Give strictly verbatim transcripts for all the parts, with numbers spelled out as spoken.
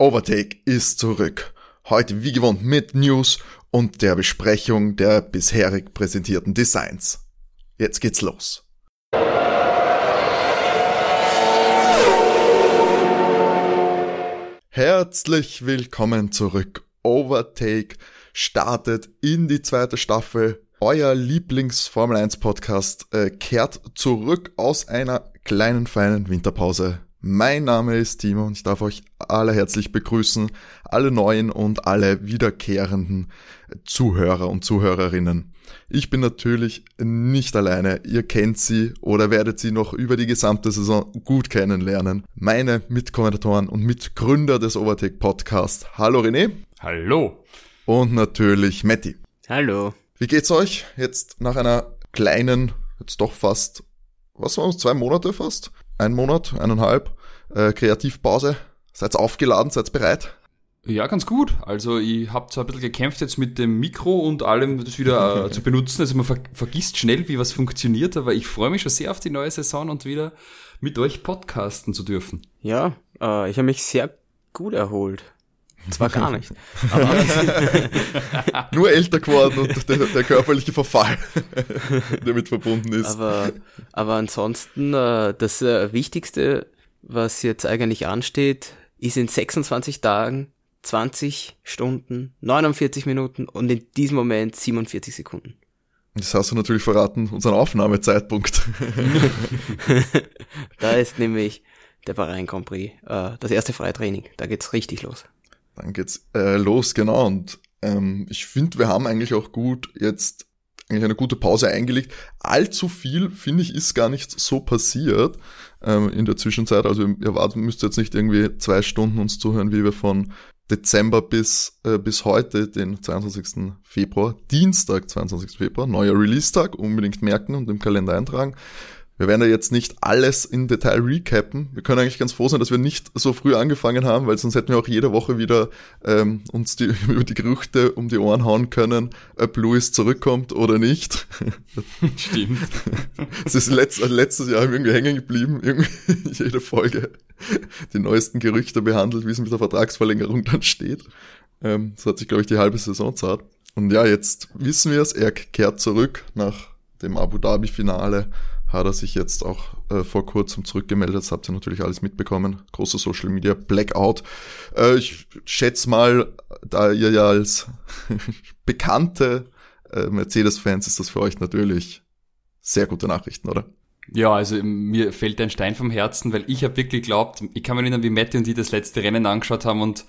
Overtake ist zurück. Heute wie gewohnt mit News und der Besprechung der bisherig präsentierten Designs. Jetzt geht's los. Herzlich willkommen zurück. Overtake startet in die zweite Staffel. Euer Lieblings-Formel eins Podcast äh, kehrt zurück aus einer kleinen, feinen Winterpause. Mein Name ist Timo und ich darf euch alle herzlich begrüßen, alle neuen und alle wiederkehrenden Zuhörer und Zuhörerinnen. Ich bin natürlich nicht alleine, ihr kennt sie oder werdet sie noch über die gesamte Saison gut kennenlernen. Meine Mitkommentatoren und Mitgründer des Overtake Podcasts. Hallo René. Hallo. Und natürlich Matti. Hallo. Wie geht's euch jetzt nach einer kleinen, jetzt doch fast, was waren es, zwei Monate fast? Ein Monat, eineinhalb, äh, Kreativpause. Seid aufgeladen, seid bereit? Ja, ganz gut. Also ich habe zwar ein bisschen gekämpft jetzt mit dem Mikro und allem, das wieder äh, zu benutzen. Also man ver- vergisst schnell, wie was funktioniert, aber ich freue mich schon sehr auf die neue Saison und wieder mit euch podcasten zu dürfen. Ja, äh, ich habe mich sehr gut erholt. Zwar gar nicht. Aber nur älter geworden und der, der körperliche Verfall, der damit verbunden ist. Aber, aber ansonsten, das Wichtigste, was jetzt eigentlich ansteht, ist in sechsundzwanzig Tagen, zwanzig Stunden, neunundvierzig Minuten und in diesem Moment siebenundvierzig Sekunden. Das hast du natürlich verraten, unseren Aufnahmezeitpunkt. Da ist nämlich der Bahrain Grand Prix, das erste freie Training. Da geht's richtig los. Dann geht's äh, los, genau. Und ähm, ich finde, wir haben eigentlich auch gut jetzt eigentlich eine gute Pause eingelegt. Allzu viel, finde ich, ist gar nicht so passiert ähm, in der Zwischenzeit. Also ihr wart, müsst jetzt nicht irgendwie zwei Stunden uns zuhören, wie wir von Dezember bis äh, bis heute, den zweiundzwanzigsten Februar, Dienstag, zweiundzwanzigsten Februar, neuer Release-Tag, unbedingt merken und im Kalender eintragen. Wir werden ja jetzt nicht alles in Detail recappen. Wir können eigentlich ganz froh sein, dass wir nicht so früh angefangen haben, weil sonst hätten wir auch jede Woche wieder ähm, uns die, über die Gerüchte um die Ohren hauen können, ob Louis zurückkommt oder nicht. Stimmt. Es ist letzt, letztes Jahr irgendwie hängen geblieben, irgendwie jede Folge die neuesten Gerüchte behandelt, wie es mit der Vertragsverlängerung dann steht. Ähm, das hat sich, glaube ich, die halbe Saison zart. Und ja, jetzt wissen wir es, er kehrt zurück nach dem Abu Dhabi-Finale. Hat er sich jetzt auch äh, vor kurzem zurückgemeldet. Das habt ihr natürlich alles mitbekommen. Große Social Media Blackout. Äh, ich schätze mal, da ihr ja als bekannte äh, Mercedes-Fans ist das für euch natürlich sehr gute Nachrichten, oder? Ja, also mir fällt ein Stein vom Herzen, weil ich habe wirklich geglaubt, ich kann mir erinnern, wie Matti und die das letzte Rennen angeschaut haben und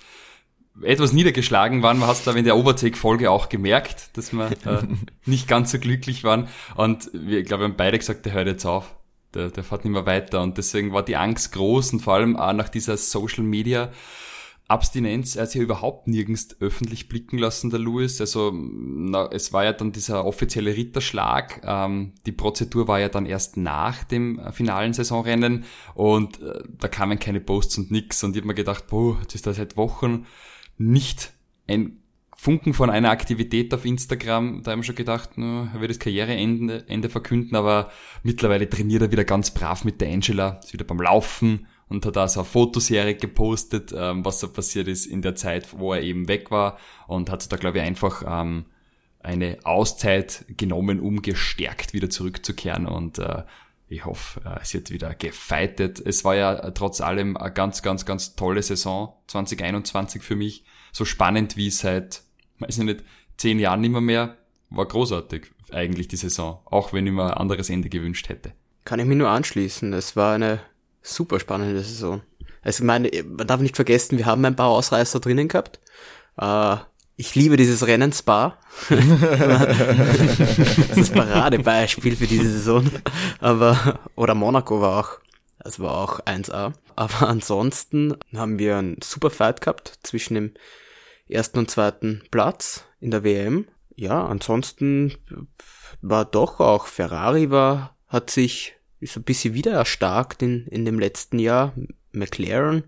etwas niedergeschlagen waren. Man hat es, glaube ich, in der Overtake-Folge auch gemerkt, dass wir äh, nicht ganz so glücklich waren. Und wir, glaube, wir haben beide gesagt, der hört jetzt auf. Der, der fährt nicht mehr weiter. Und deswegen war die Angst groß und vor allem auch nach dieser Social-Media-Abstinenz. Er hat sich ja überhaupt nirgends öffentlich blicken lassen, der Louis. Also na, es war ja dann dieser offizielle Ritterschlag. Ähm, die Prozedur war ja dann erst nach dem finalen Saisonrennen. Und äh, da kamen keine Posts und nix. Und ich habe mir gedacht, boah, jetzt ist das seit Wochen nicht ein Funken von einer Aktivität auf Instagram. Da haben wir schon gedacht, no, er wird das Karriereende Ende verkünden, aber mittlerweile trainiert er wieder ganz brav mit der Angela, ist wieder beim Laufen und hat da so eine Fotoserie gepostet, ähm, was da so passiert ist in der Zeit, wo er eben weg war, und hat sich da, glaube ich, einfach ähm, eine Auszeit genommen, um gestärkt wieder zurückzukehren, und äh, ich hoffe, es wird wieder gefightet. Es war ja trotz allem eine ganz, ganz, ganz tolle Saison zwanzig einundzwanzig für mich. So spannend wie seit, weiß ich nicht, zehn Jahren nicht mehr mehr. War großartig eigentlich die Saison, auch wenn ich mir ein anderes Ende gewünscht hätte. Kann ich mich nur anschließen. Es war eine super spannende Saison. Also ich meine, man darf nicht vergessen, wir haben ein paar Ausreißer drinnen gehabt. Äh, ich liebe dieses Rennen Spa. Das ist Paradebeispiel für diese Saison. Aber, oder Monaco war auch, das war auch eins A. Aber ansonsten haben wir einen super Fight gehabt zwischen dem ersten und zweiten Platz in der W M. Ja, ansonsten war doch auch Ferrari war, hat sich so ein bisschen wieder erstarkt in, in dem letzten Jahr. McLaren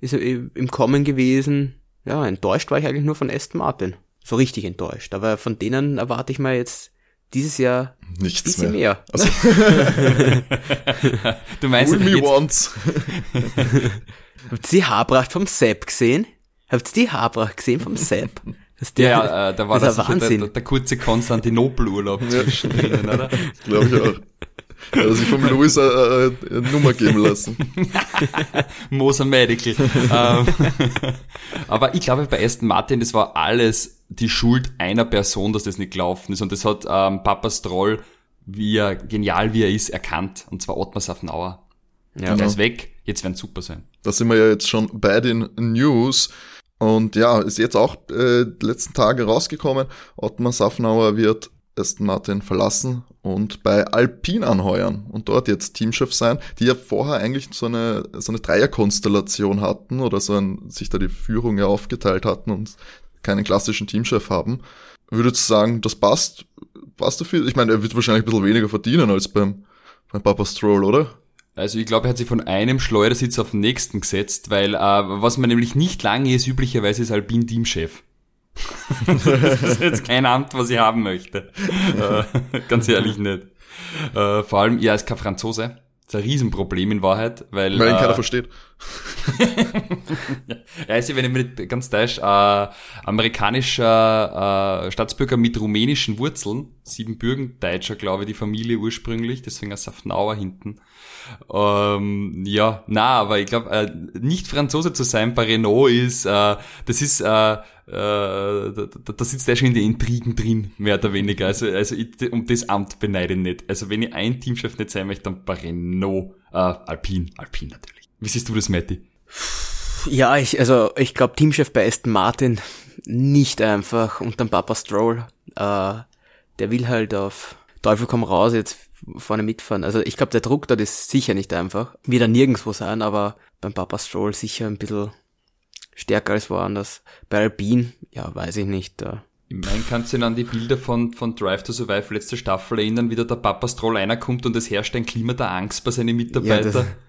ist im Kommen gewesen. Ja, enttäuscht war ich eigentlich nur von Aston Martin. So richtig enttäuscht. Aber von denen erwarte ich mal jetzt dieses Jahr nichts bisschen mehr. mehr. Also du meinst, cool me once. Habt ihr die Haarpracht vom Sepp gesehen? Habt ihr die Haarpracht gesehen vom Sepp? Das der, ja, äh, da war das, das der, der, der kurze Konstantinopel-Urlaub zwischen denen, oder? Glaube ich auch. Er hat sich vom Louis eine äh, äh, Nummer geben lassen. Moser Medical. ähm, aber ich glaube, bei Aston Martin, das war alles die Schuld einer Person, dass das nicht gelaufen ist. Und das hat ähm, Papa Stroll, wie er, genial wie er ist, erkannt. Und zwar Otmar Szafnauer. Ja, genau. Der ist weg. Jetzt werden super sein. Da sind wir ja jetzt schon bei den News. Und ja, ist jetzt auch äh, die letzten Tage rausgekommen. Otmar Szafnauer wird Aston Martin verlassen und bei Alpine anheuern und dort jetzt Teamchef sein, die ja vorher eigentlich so eine so eine Dreierkonstellation hatten oder so ein, sich da die Führung ja aufgeteilt hatten und keinen klassischen Teamchef haben. Würdest du sagen, das passt, passt dafür? Ich meine, er wird wahrscheinlich ein bisschen weniger verdienen als beim, beim Papa Stroll, oder? Also ich glaube, er hat sich von einem Schleudersitz auf den nächsten gesetzt, weil äh, was man nämlich nicht lange ist, üblicherweise ist Alpine Teamchef. Das ist jetzt kein Amt, was ich haben möchte. Äh, ganz ehrlich nicht. Äh, vor allem, er ist kein Franzose. Das ist ein Riesenproblem in Wahrheit, weil... Weil ihn äh, keiner versteht. Er ist ja, wenn ich mich nicht ganz täusche, äh, amerikanischer äh, Staatsbürger mit rumänischen Wurzeln. Siebenbürgen-Deutscher, glaube ich, die Familie ursprünglich. Deswegen ein Szafnauer hinten. Ähm, ja, na, aber ich glaube, äh, nicht Franzose zu sein bei Renault ist... Äh, das ist... Äh, Da, da, da sitzt der schon in den Intrigen drin, mehr oder weniger. Also, also ich, um das Amt beneide ich nicht. Also wenn ich ein Teamchef nicht sein möchte, dann bei Renault, äh, Alpine, Alpine natürlich. Wie siehst du das, Matti? Ja, ich, also ich glaube Teamchef bei Aston Martin nicht einfach und dann Papa Stroll, äh, der will halt auf Teufel komm raus jetzt vorne mitfahren. Also ich glaube, der Druck dort ist sicher nicht einfach. Wird er nirgendwo sein, aber beim Papa Stroll sicher ein bisschen stärker als woanders. Bei Alpine, ja, weiß ich nicht. Äh. Ich meine, kannst du dich an die Bilder von von Drive to Survive letzte Staffel erinnern, wie da der Papa Stroll einer kommt und es herrscht ein Klima der Angst bei seinen Mitarbeitern? Ja,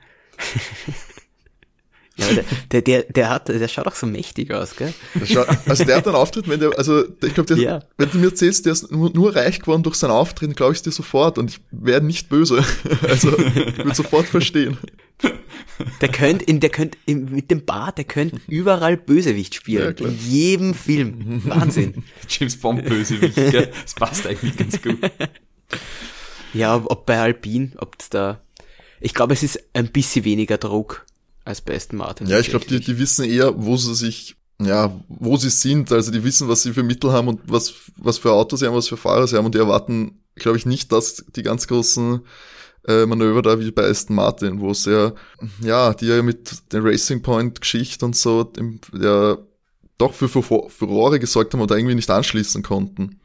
ja, der, der, der, der hat, der schaut auch so mächtig aus, gell? Der schaut, also der hat einen Auftritt, wenn der, also ich glaube, ja. Wenn du mir erzählst, der ist nur, nur reich geworden durch seinen Auftritt, glaube ich es dir sofort und ich werde nicht böse. Also ich würde sofort verstehen. Der könnt, in, der könnt in, mit dem Bart, der könnt überall Bösewicht spielen. Ja, in jedem Film. Wahnsinn. James Bond Bösewicht, gell? Das passt eigentlich ganz gut. Ja, ob bei Alpine, ob da, ich glaube, es ist ein bisschen weniger Druck als bei Aston Martin. Ja, ich glaube, die, die wissen eher, wo sie sich, ja, wo sie sind. Also die wissen, was sie für Mittel haben und was, was für Autos sie haben, was für Fahrer sie haben und die erwarten, glaube ich, nicht, dass die ganz großen Äh, Manöver da wie bei Aston Martin, wo es ja, ja, die ja mit der Racing Point-Geschichte und so im, ja doch für Furore gesorgt haben und da irgendwie nicht anschließen konnten.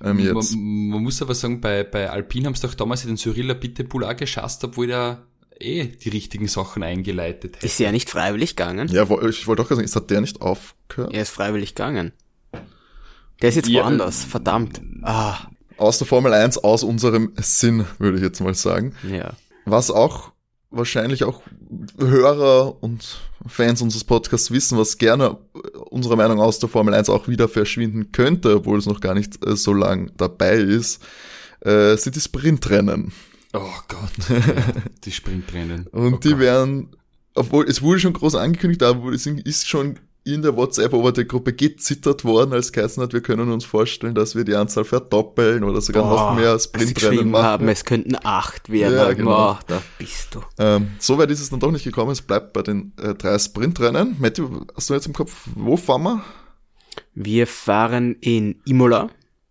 Ähm, jetzt. Man, man muss aber sagen, bei, bei Alpine haben es doch damals den Cyrilla Pittepool auch geschasst, obwohl der eh die richtigen Sachen eingeleitet hätte. Ist er ja nicht freiwillig gegangen? Ja, ich wollte auch sagen, ist hat der nicht aufgehört? Er ist freiwillig gegangen. Der ist jetzt ja woanders, verdammt. Ah. Aus der Formel eins, aus unserem Sinn, würde ich jetzt mal sagen. Ja. Was auch wahrscheinlich auch Hörer und Fans unseres Podcasts wissen, was gerne unserer Meinung aus der Formel eins auch wieder verschwinden könnte, obwohl es noch gar nicht so lang dabei ist, äh, sind die Sprintrennen. Oh Gott, die Sprintrennen. Und oh die Gott. Werden, obwohl es wurde schon groß angekündigt, aber es ist schon in der WhatsApp-Overtake-Gruppe gezittert worden, als geheißen hat, wir können uns vorstellen, dass wir die Anzahl verdoppeln oder sogar Boah, noch mehr Sprintrennen machen. Haben, es könnten acht werden. Ja, genau. Boah, da bist du. Ähm, Soweit ist es dann doch nicht gekommen. Es bleibt bei den äh, drei Sprintrennen. Matti, hast du jetzt im Kopf, wo fahren wir? Wir fahren in Imola.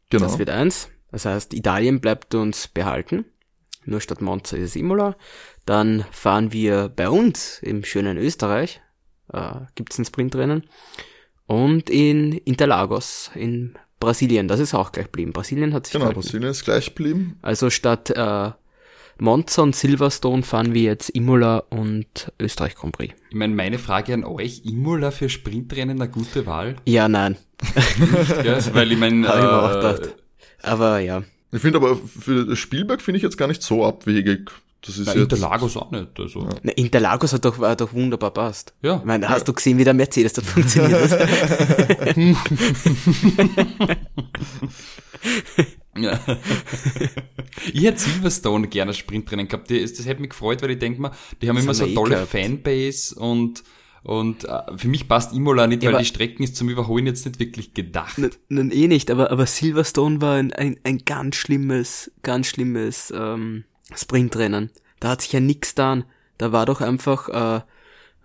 Genau. Das wird eins. Das heißt, Italien bleibt uns behalten. Nur statt Monza ist es Imola. Dann fahren wir bei uns im schönen Österreich. Uh, gibt's ein Sprintrennen und in Interlagos in Brasilien, das ist auch gleich geblieben. Brasilien hat sich genau, gehalten. Brasilien ist gleich geblieben. Also statt uh, Monza und Silverstone fahren wir jetzt Imola und Österreich Grand Prix. Ich meine, meine Frage an euch, Imola für Sprintrennen eine gute Wahl? Ja, nein. Nicht, ja, weil ich meine... Habe ich mir auch gedacht. Aber ja. Ich finde aber, für Spielberg finde ich jetzt gar nicht so abwegig. Das ist Na, Interlagos auch nicht. Also. Ja. Na, Interlagos hat doch, hat doch wunderbar passt. Ja. Ich meine, hast ja. du gesehen, wie der Mercedes dort funktioniert hat? Ja. Ich hätte Silverstone gerne Sprintrennen gehabt. Das, das hätte mich gefreut, weil ich denke mal, die haben das immer so eine tolle gehabt. Fanbase und Und äh, für mich passt Imola nicht, ja, weil die Strecken ist zum Überholen jetzt nicht wirklich gedacht. Nein, n- eh nicht, aber, aber Silverstone war ein, ein, ein ganz schlimmes, ganz schlimmes ähm, Sprintrennen. Da hat sich ja nichts getan. Da war doch einfach, äh,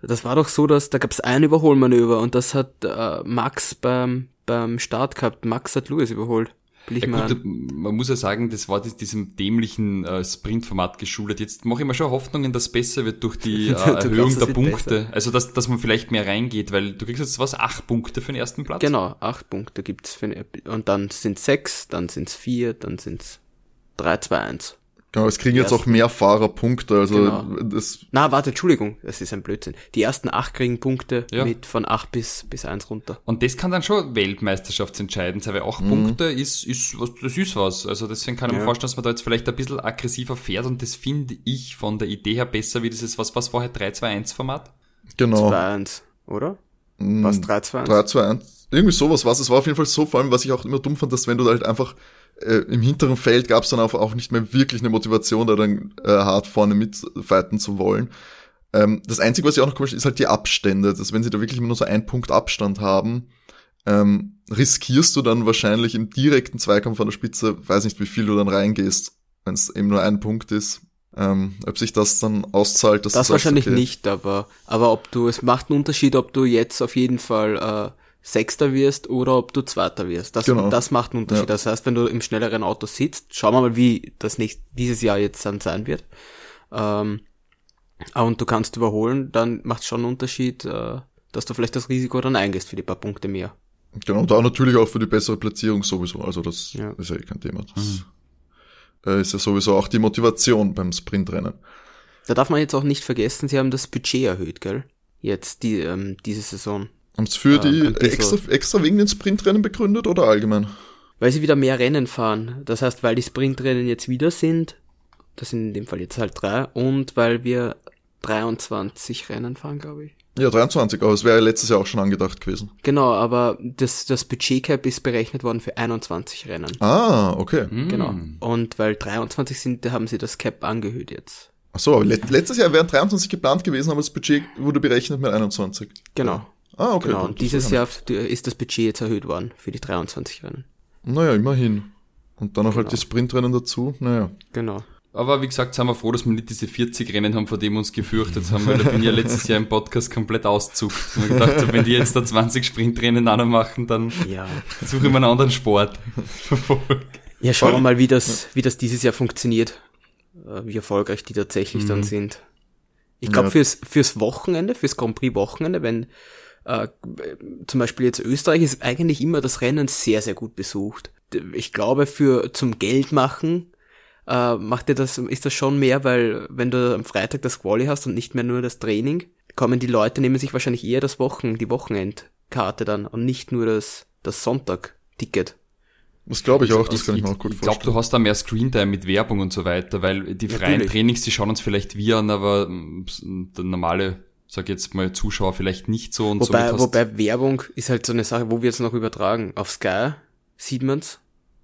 das war doch so, dass da gab es ein Überholmanöver und das hat äh, Max beim, beim Start gehabt. Max hat Louis überholt. Ja, gut, man muss ja sagen, das war diesem dämlichen äh, Sprintformat geschuldet. Jetzt mache ich mir schon Hoffnungen, dass es besser wird durch die äh, Erhöhung glaubst, der Punkte. Besser. Also, dass, dass man vielleicht mehr reingeht, weil du kriegst jetzt was, acht Punkte für den ersten Platz? Genau, acht Punkte gibt's für den, und dann sind es sechs, dann sind es vier, dann sind es drei, zwei, eins. Genau, es kriegen jetzt auch mehr Fahrer Punkte, also, genau. das. Na, warte, Entschuldigung, das ist ein Blödsinn. Die ersten acht kriegen Punkte, ja, mit von acht bis, bis eins runter. Und das kann dann schon weltmeisterschaftsentscheidend sein, weil acht mhm. Punkte ist, ist, was, das ist was. Also, deswegen kann ich ja. mir vorstellen, dass man da jetzt vielleicht ein bisschen aggressiver fährt und das finde ich von der Idee her besser, wie dieses, was, was vorher drei zwei eins Format? Genau. zwei eins, oder? Mhm. Was, drei zwei eins? drei zwei eins. Irgendwie sowas war's. Es war auf jeden Fall so, vor allem, was ich auch immer dumm fand, dass wenn du da halt einfach Äh, im hinteren Feld gab es dann auch, auch nicht mehr wirklich eine Motivation, da dann äh, hart vorne mitfighten zu wollen. Ähm, das Einzige, was ich auch noch komisch ist, ist halt die Abstände. Dass wenn sie da wirklich nur so einen Punkt Abstand haben, ähm, riskierst du dann wahrscheinlich im direkten Zweikampf an der Spitze, weiß nicht, wie viel du dann reingehst, wenn es eben nur ein Punkt ist. Ähm, ob sich das dann auszahlt, dass das du sagst, wahrscheinlich okay, nicht, aber aber ob du, es macht einen Unterschied, ob du jetzt auf jeden Fall äh, Sechster wirst oder ob du Zweiter wirst. Das, genau. das macht einen Unterschied. Ja. Das heißt, wenn du im schnelleren Auto sitzt, schauen wir mal, wie das nächst, dieses Jahr jetzt dann sein wird. Ähm, und du kannst überholen, dann macht es schon einen Unterschied, äh, dass du vielleicht das Risiko dann eingehst für die paar Punkte mehr. Genau, da natürlich auch für die bessere Platzierung sowieso. Also das ja. ist ja eh kein Thema. Das mhm. äh, ist ja sowieso auch die Motivation beim Sprintrennen. Da darf man jetzt auch nicht vergessen, sie haben das Budget erhöht, gell? Jetzt, die ähm, diese Saison. Haben es für die ähm, extra, extra wegen den Sprintrennen begründet oder allgemein? Weil sie wieder mehr Rennen fahren. Das heißt, weil die Sprintrennen jetzt wieder sind, das sind in dem Fall jetzt halt drei, und weil wir dreiundzwanzig Rennen fahren, glaube ich. Ja, dreiundzwanzig, aber es wäre letztes Jahr auch schon angedacht gewesen. Genau, aber das, das Budget-Cap ist berechnet worden für einundzwanzig Rennen. Ah, okay. Hm. Genau, und weil dreiundzwanzig sind, haben sie das Cap angehöht jetzt. Ach so, aber let- letztes Jahr wären dreiundzwanzig geplant gewesen, aber das Budget wurde berechnet mit einundzwanzig. Genau. Ah, okay. Genau, und dieses Jahr ist das Budget jetzt erhöht worden für die dreiundzwanzig Rennen. Naja, immerhin. Und dann auch genau. halt die Sprintrennen dazu, naja. Genau. Aber wie gesagt, sind wir froh, dass wir nicht diese vierzig Rennen haben, vor denen wir uns gefürchtet haben, weil da bin ich ja letztes Jahr im Podcast komplett auszuckt. Und ich gedacht habe, wenn die jetzt da zwanzig Sprintrennen anmachen, dann ja. suche ich mir einen anderen Sport. Ja, schauen wir mal, wie das, wie das dieses Jahr funktioniert, wie erfolgreich die tatsächlich mhm. dann sind. Ich glaube, ja. fürs, fürs Wochenende, fürs Grand Prix Wochenende, wenn Uh, zum Beispiel jetzt Österreich ist eigentlich immer das Rennen sehr, sehr gut besucht. Ich glaube, für zum Geld machen uh, macht dir das, ist das schon mehr, weil wenn du am Freitag das Quali hast und nicht mehr nur das Training, kommen die Leute, nehmen sich wahrscheinlich eher das Wochen, die Wochenendkarte dann und nicht nur das, das Sonntag-Ticket. Das glaube ich auch, das kann ich mir auch gut vorstellen. Ich glaube, du hast da mehr Screentime mit Werbung und so weiter, weil die freien Natürlich. Trainings, die schauen uns vielleicht wir an, aber der normale sag jetzt mal Zuschauer vielleicht nicht so und so. Wobei, wobei Werbung ist halt so eine Sache, wo wir es noch übertragen. Auf Sky sieht man's.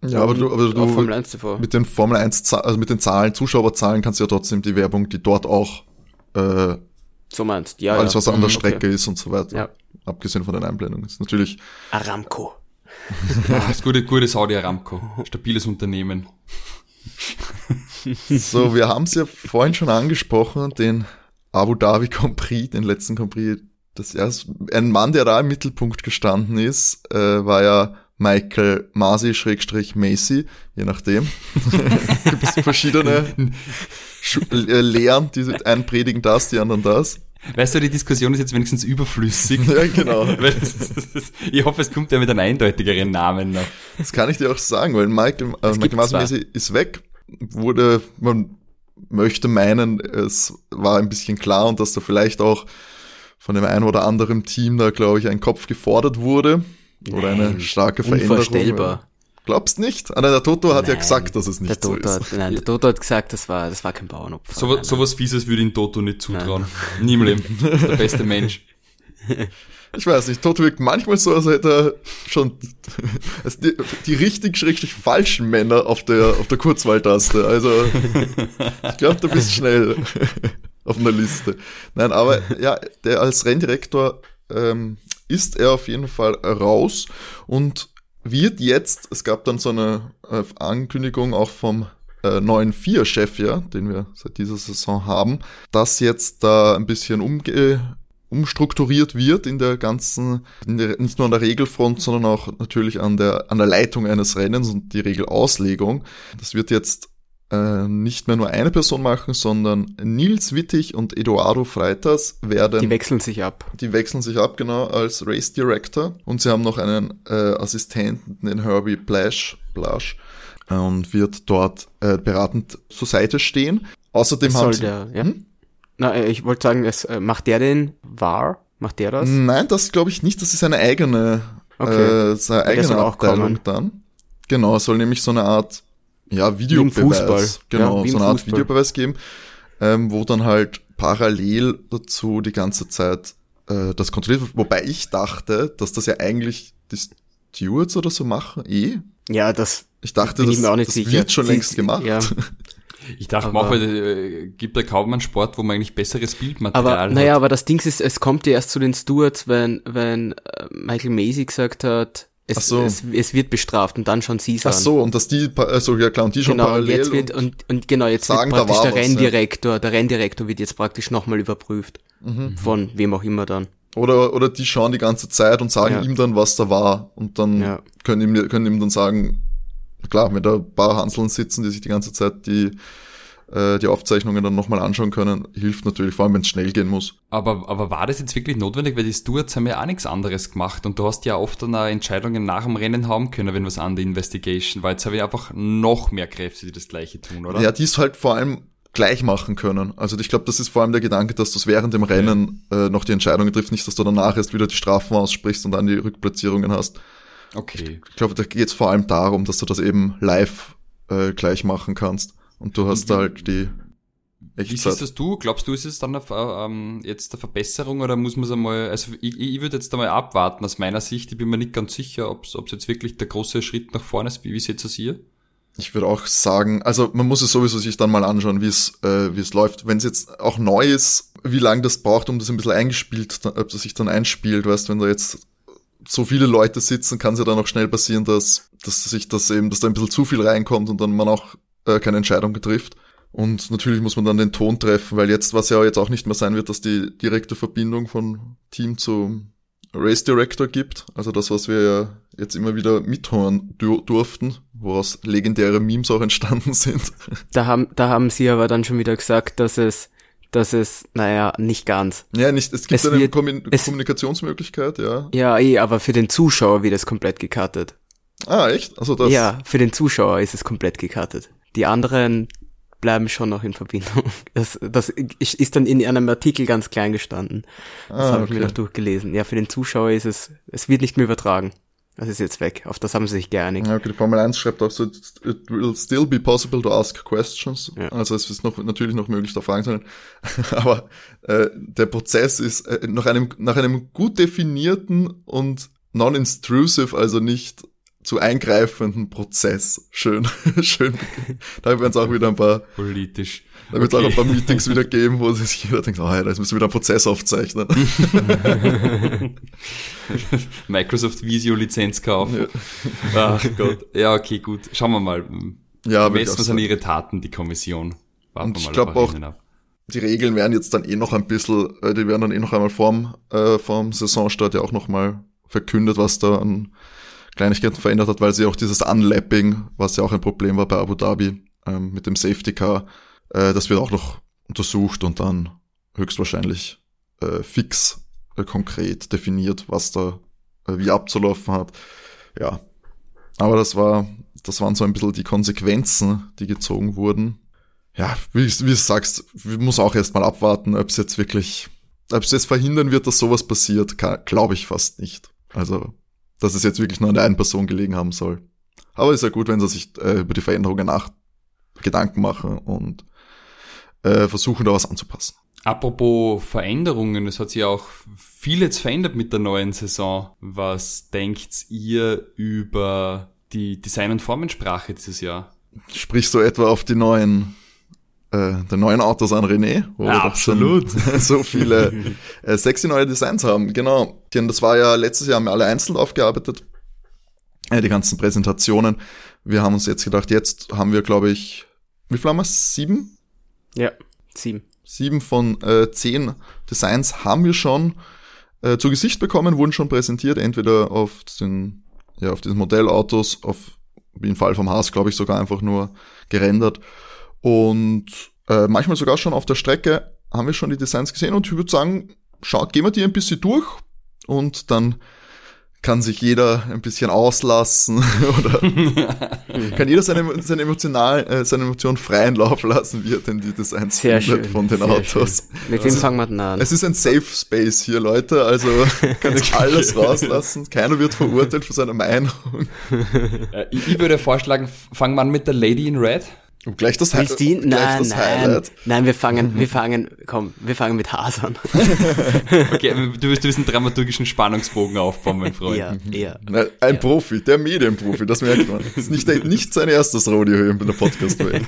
Ja, aber du, aber du Formel eins T V. Mit den Formel eins, also mit den Zahlen, Zuschauerzahlen kannst du ja trotzdem die Werbung, die dort auch äh, so meinst, ja, alles was ja. an der Strecke okay. ist und so weiter. Ja. Abgesehen von den Einblendungen ist natürlich Aramco. Das ist gute, gute Saudi Aramco, stabiles Unternehmen. So, wir haben es ja vorhin schon angesprochen, den Abu Dhabi Grand Prix, den letzten Grand Prix, das erste, ein Mann, der da im Mittelpunkt gestanden ist, äh, war ja Michael Masi, Schrägstrich Masi, je nachdem. Gibt es verschiedene Lehren, die einen predigen das, die anderen das. Weißt du, die Diskussion ist jetzt wenigstens überflüssig. Ja, genau. Ich hoffe, es kommt ja mit einem eindeutigeren Namen noch. Das kann ich dir auch sagen, weil Michael, äh, Michael Masi Masi ist weg, wurde, man möchte meinen, es war ein bisschen klar und dass da vielleicht auch von dem einen oder anderen Team da, glaube ich, ein Kopf gefordert wurde. Nein, oder eine starke Veränderung. Unvorstellbar. Glaubst nicht? Ah, nein, der Toto hat nein, ja gesagt, dass es nicht so ist. Hat, nein, der Toto hat gesagt, das war, das war kein Bauernopfer. So, so was Fieses würde ihn Toto nicht zutrauen. Nein. Nie im Leben. Das ist der beste Mensch. Ich weiß nicht, Toto wirkt manchmal so, als hätte er schon also die, die richtig, richtig falschen Männer auf der, auf der Kurzwahltaste. Also, ich glaube, du bist schnell. auf einer Liste. Nein, aber ja, der als Renndirektor ähm, ist er auf jeden Fall raus und wird jetzt, es gab dann so eine Ankündigung auch vom äh, neuen F I A-Chef, ja, den wir seit dieser Saison haben, dass jetzt da ein bisschen umge umstrukturiert wird in der ganzen, in der, nicht nur an der Regelfront, sondern auch natürlich an der, an der Leitung eines Rennens und die Regelauslegung. Das wird jetzt äh, nicht mehr nur eine Person machen, sondern Nils Wittig und Eduardo Freitas werden... Die wechseln sich ab. Die wechseln sich ab, genau, als Race Director. Und sie haben noch einen äh, Assistenten, den Herbie Blash, Blash äh, und wird dort äh, beratend zur Seite stehen. Außerdem das haben soll sie... Der, ja. Hm? Na, ich wollte sagen, es, macht der den wahr? Macht der das? Nein, das glaube ich nicht. Das ist eine eigene, okay. äh, seine eigene soll Abteilung dann. Genau, es soll nämlich so eine Art, ja, Videobeweis, genau, ja, so eine Art Fußball. Videobeweis geben, ähm, wo dann halt parallel dazu die ganze Zeit äh, das kontrolliert wird. Wobei ich dachte, dass das ja eigentlich die Stewards oder so machen, eh. Ja, das. Ich dachte, bin das, ich mir auch nicht das sicher. Wird schon Sie, längst gemacht. Ja. Ich dachte aber, mir auch, weil, äh, gibt ja kaum einen Sport, wo man eigentlich besseres Bildmaterial aber, hat. Naja, aber das Ding ist, es kommt ja erst zu den Stewards, wenn, wenn Michael Masi gesagt hat, es, so. es, es wird bestraft und dann schon sie es Ach an. so, und dass die, also ja klar, und die schon genau, parallel. Jetzt wird, und, und, und genau, jetzt sagen, wird praktisch der Renndirektor, ja. der Renndirektor wird jetzt praktisch nochmal überprüft. Mhm. Von wem auch immer dann. Oder, oder die schauen die ganze Zeit und sagen ja. ihm dann, was da war. Und dann ja. können ihm, können ihm dann sagen, klar, wenn da ein paar Hanseln sitzen, die sich die ganze Zeit die, äh, die Aufzeichnungen dann nochmal anschauen können, hilft natürlich, vor allem wenn es schnell gehen muss. Aber, aber war das jetzt wirklich notwendig? Weil die Stewards haben ja auch nichts anderes gemacht und du hast ja oft dann auch Entscheidungen nach dem Rennen haben können, wenn was an der Investigation war. Jetzt habe ich einfach noch mehr Kräfte, die das Gleiche tun, oder? Ja, die es halt vor allem gleich machen können. Also ich glaube, das ist vor allem der Gedanke, dass du es während dem Rennen äh, noch die Entscheidungen triffst, nicht, dass du danach erst wieder die Strafen aussprichst und dann die Rückplatzierungen hast. Okay. Ich glaube, da geht es vor allem darum, dass du das eben live äh, gleich machen kannst. Und du hast da halt die Echtzeit. Wie siehst das du? Glaubst du, ist es dann eine, ähm, jetzt eine Verbesserung oder muss man es einmal, also ich, ich würde jetzt einmal abwarten aus meiner Sicht. Ich bin mir nicht ganz sicher, ob es jetzt wirklich der große Schritt nach vorne ist. Wie, wie seht ihr es hier? Ich würde auch sagen, also man muss es sowieso sich dann mal anschauen, wie es äh, wie es läuft. Wenn es jetzt auch neu ist, wie lange das braucht, um das ein bisschen eingespielt, ob das sich dann einspielt, weißt du, wenn da jetzt so viele Leute sitzen, kann es ja dann auch schnell passieren, dass, dass sich das eben, dass da ein bisschen zu viel reinkommt und dann man auch äh, keine Entscheidung trifft. Und natürlich muss man dann den Ton treffen, weil jetzt, was ja jetzt auch nicht mehr sein wird, dass die direkte Verbindung von Team zum Race Director gibt. Also das, was wir ja jetzt immer wieder mithören dur- durften, woraus legendäre Memes auch entstanden sind. Da haben, da haben sie aber dann schon wieder gesagt, dass es dass es, naja, nicht ganz. Ja, nicht, es gibt es eine wird, Kommun- es, Kommunikationsmöglichkeit, ja. Ja, eh, aber für den Zuschauer wird es komplett gecuttet. Ah, echt? Also das. Ja, für den Zuschauer ist es komplett gecuttet. Die anderen bleiben schon noch in Verbindung. Das, das ist dann in einem Artikel ganz klein gestanden. Das ah, habe okay. ich mir noch durchgelesen. Ja, für den Zuschauer ist es, es wird nicht mehr übertragen. Das ist jetzt weg. Auf das haben sie sich geeinigt. Okay, die Formel eins schreibt auch so, it will still be possible to ask questions. Ja. Also es ist noch natürlich noch möglich, da Fragen zu stellen. Aber äh, der Prozess ist äh, nach einem nach einem gut definierten und non-intrusive, also nicht zu eingreifenden Prozess. Schön, schön. Da werden es auch wieder ein paar... Politisch. Da wird es okay. auch ein paar Meetings wieder geben, wo sich jeder denkt, oh, jetzt müssen wir wieder einen Prozess aufzeichnen. Microsoft Visio-Lizenz kaufen. Ja. Ach Gott. Ja, okay, gut. Schauen wir mal. Ja, messen wir es an ihre Taten, die Kommission. Warten Und wir mal ich glaube auch, die Regeln werden jetzt dann eh noch ein bisschen, die werden dann eh noch einmal vorm, äh, vorm Saisonstart ja auch noch mal verkündet, was da an Kleinigkeiten verändert hat, weil sie auch dieses Unlapping, was ja auch ein Problem war bei Abu Dhabi, ähm, mit dem Safety Car, äh, das wird auch noch untersucht und dann höchstwahrscheinlich äh, fix äh, konkret definiert, was da äh, wie abzulaufen hat. Ja, aber das war, das waren so ein bisschen die Konsequenzen, die gezogen wurden. Ja, wie, wie du sagst, ich muss auch erstmal abwarten, ob es jetzt wirklich, ob es jetzt verhindern wird, dass sowas passiert, glaube ich fast nicht. Also dass es jetzt wirklich nur an der einen Person gelegen haben soll. Aber ist ja gut, wenn sie sich äh, über die Veränderungen nach Gedanken machen und äh, versuchen, da was anzupassen. Apropos Veränderungen, es hat sich auch viel jetzt verändert mit der neuen Saison. Was denkt ihr über die Design- und Formensprache dieses Jahr? Sprichst du etwa auf die neuen äh, der neuen Autos an René, wo ja, wir absolut schon so viele äh, sexy neue Designs haben. Genau, das war ja letztes Jahr, haben wir alle einzeln aufgearbeitet, äh, die ganzen Präsentationen. Wir haben uns jetzt gedacht, jetzt haben wir, glaube ich, wie viel haben wir? Sieben? Ja, sieben. Sieben von äh, zehn Designs haben wir schon äh, zu Gesicht bekommen, wurden schon präsentiert, entweder auf den, ja, auf diesen Modellautos, auf im Fall vom Haas, glaube ich, sogar einfach nur gerendert. Und äh, manchmal sogar schon auf der Strecke haben wir schon die Designs gesehen. Und ich würde sagen, schau, gehen wir die ein bisschen durch und dann kann sich jeder ein bisschen auslassen oder kann jeder seine, seine, emotional, äh, seine Emotionen freien Lauf lassen, wie er denn die Designs sehr findet schön, von den Autos. Schön. Mit dem fangen wir dann an. Es ist ein Safe Space hier, Leute, also kann ich alles rauslassen. Keiner wird verurteilt für seine Meinung. Ich würde vorschlagen, fangen wir an mit der Lady in Red. Und gleich das, Hi- gleich nein, das nein. Highlight. Nein, wir fangen, wir fangen, komm, wir fangen mit Haas an. Okay, du wirst, du wirst einen dramaturgischen Spannungsbogen aufbauen, mein Freund. Ja, ja. Ein ja. Profi, der Medienprofi, das merkt man. Das ist nicht, der, nicht sein erstes Rodeo in der Podcast-Welt.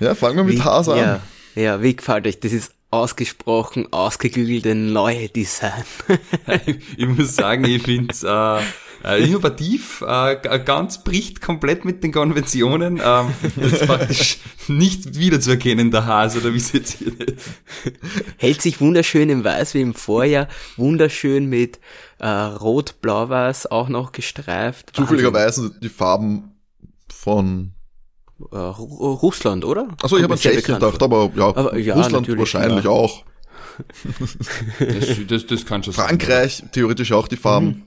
Ja, fangen wir mit wie, Haas an. Ja, ja, wie gefällt euch? Das ist ausgesprochen, ausgeklügelte neue Design. Ich muss sagen, ich finde es... Äh, Äh, innovativ, äh, ganz bricht komplett mit den Konventionen. Ähm, das ist praktisch nicht wiederzuerkennen, der Haas, oder wie es jetzt hier ist. Hält sich wunderschön im Weiß wie im Vorjahr, wunderschön mit äh, Rot, Blau-Weiß auch noch gestreift. Zufälligerweise die Farben von äh, Ru- Russland, oder? Achso, ich habe an Tschechien gedacht, aber ja, aber, ja Russland wahrscheinlich ja. auch. Das, das, das kann schon Frankreich, sein. Theoretisch auch die Farben. Mhm.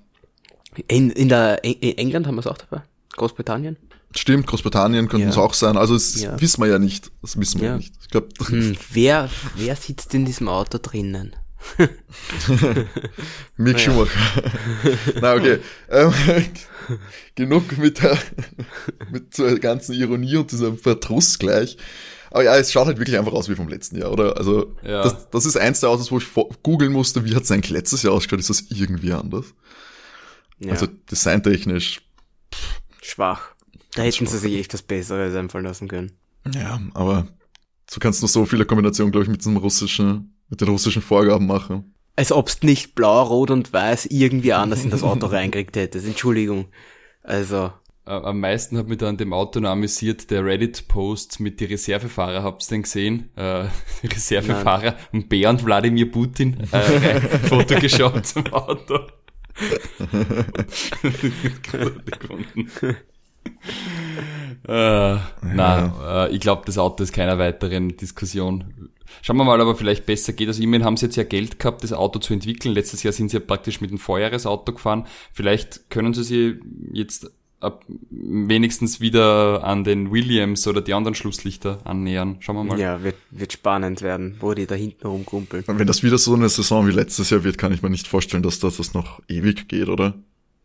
In, in der in England haben wir es auch dabei. Großbritannien. Stimmt, Großbritannien könnten es ja. auch sein. Also das ja. wissen wir ja nicht. Das wissen wir ja. nicht. Ich glaub, hm, wer, wer sitzt in diesem Auto drinnen? Mick Schumacher. Na okay. Ähm, genug mit der mit der ganzen Ironie und diesem Verdruss gleich. Aber ja, es schaut halt wirklich einfach aus wie vom letzten Jahr, oder? Also ja. das, das ist eins der Autos, wo ich vor- googeln musste, wie hat es eigentlich letztes Jahr ausgeschaut? Ist das irgendwie anders? Ja. Also designtechnisch pff, schwach. Da hätten schwach. sie sich echt was Besseres einfallen lassen können. Ja, aber so kannst du so viele Kombinationen, glaube ich, mit diesem russischen, mit den russischen Vorgaben machen. Als ob's nicht blau, rot und weiß irgendwie anders in das Auto reingekriegt hättest. Entschuldigung. Also. Am meisten hat mich da an dem Auto noch amüsiert, der Reddit-Post mit die Reservefahrer, habt ihr denn gesehen? Äh, Reservefahrer, ein Bär und Wladimir Putin, äh, ein Foto geschaut zum Auto. äh, ja. Na, äh, ich glaube, das Auto ist keiner weiteren Diskussion. Schauen wir mal, ob er vielleicht besser geht. Also immerhin haben sie jetzt ja Geld gehabt, das Auto zu entwickeln. Letztes Jahr sind sie ja praktisch mit einem Vorjahresauto gefahren. Vielleicht können sie sich jetzt ab wenigstens wieder an den Williams oder die anderen Schlusslichter annähern. Schauen wir mal. Ja, wird, wird spannend werden, wo die da hinten rumkumpeln. Wenn das wieder so eine Saison wie letztes Jahr wird, kann ich mir nicht vorstellen, dass das, das noch ewig geht, oder?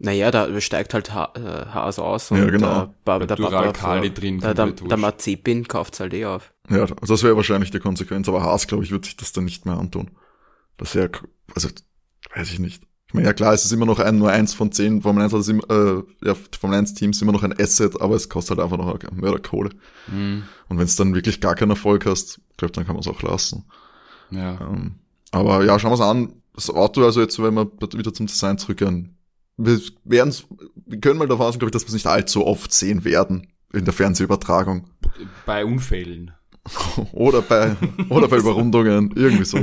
Naja, da steigt halt ha- Haas aus. Und ja, genau. Da, da, Dural Kali drin. Da, da, der Mazepin kauft es halt eh auf. Ja, das wäre wahrscheinlich die Konsequenz. Aber Haas, glaube ich, wird sich das dann nicht mehr antun. Das wäre, also, weiß ich nicht. Ich meine, ja klar, es ist immer noch ein, nur eins von zehn Formel eins, äh, ja, Formel eins Teams immer noch ein Asset, aber es kostet halt einfach noch Mörderkohle. Mhm. Und wenn es dann wirklich gar keinen Erfolg hast, glaube dann kann man es auch lassen. Ja. Ähm, aber ja, schauen wir es an. Das Auto, also jetzt, wenn wir wieder zum Design zurückkehren, wir werden wir können mal davon ausgehen, glaube ich, dass wir es nicht allzu oft sehen werden in der Fernsehübertragung. Bei Unfällen. oder bei, oder bei Überrundungen, irgendwie so.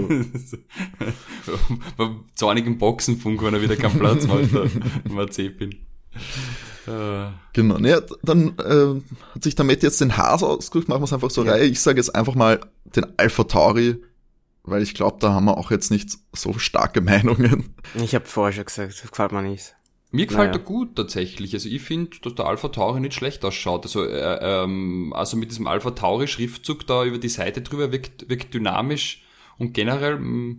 Bei zornigen Boxenfunk, wenn er wieder keinen Platz macht, wenn man zäh bin. Genau, naja, dann äh, hat sich der Matt jetzt den Haas ausgedrückt, machen wir es einfach so ja. Reihe. Ich sage jetzt einfach mal den Alpha Tauri, weil ich glaube, da haben wir auch jetzt nicht so starke Meinungen. Ich habe vorher schon gesagt, das gefällt mir nicht. Mir gefällt naja. er gut tatsächlich. Also ich finde, dass der Alpha Tauri nicht schlecht ausschaut. Also äh, ähm, also mit diesem Alpha Tauri Schriftzug da über die Seite drüber wirkt, wirkt dynamisch und generell mh,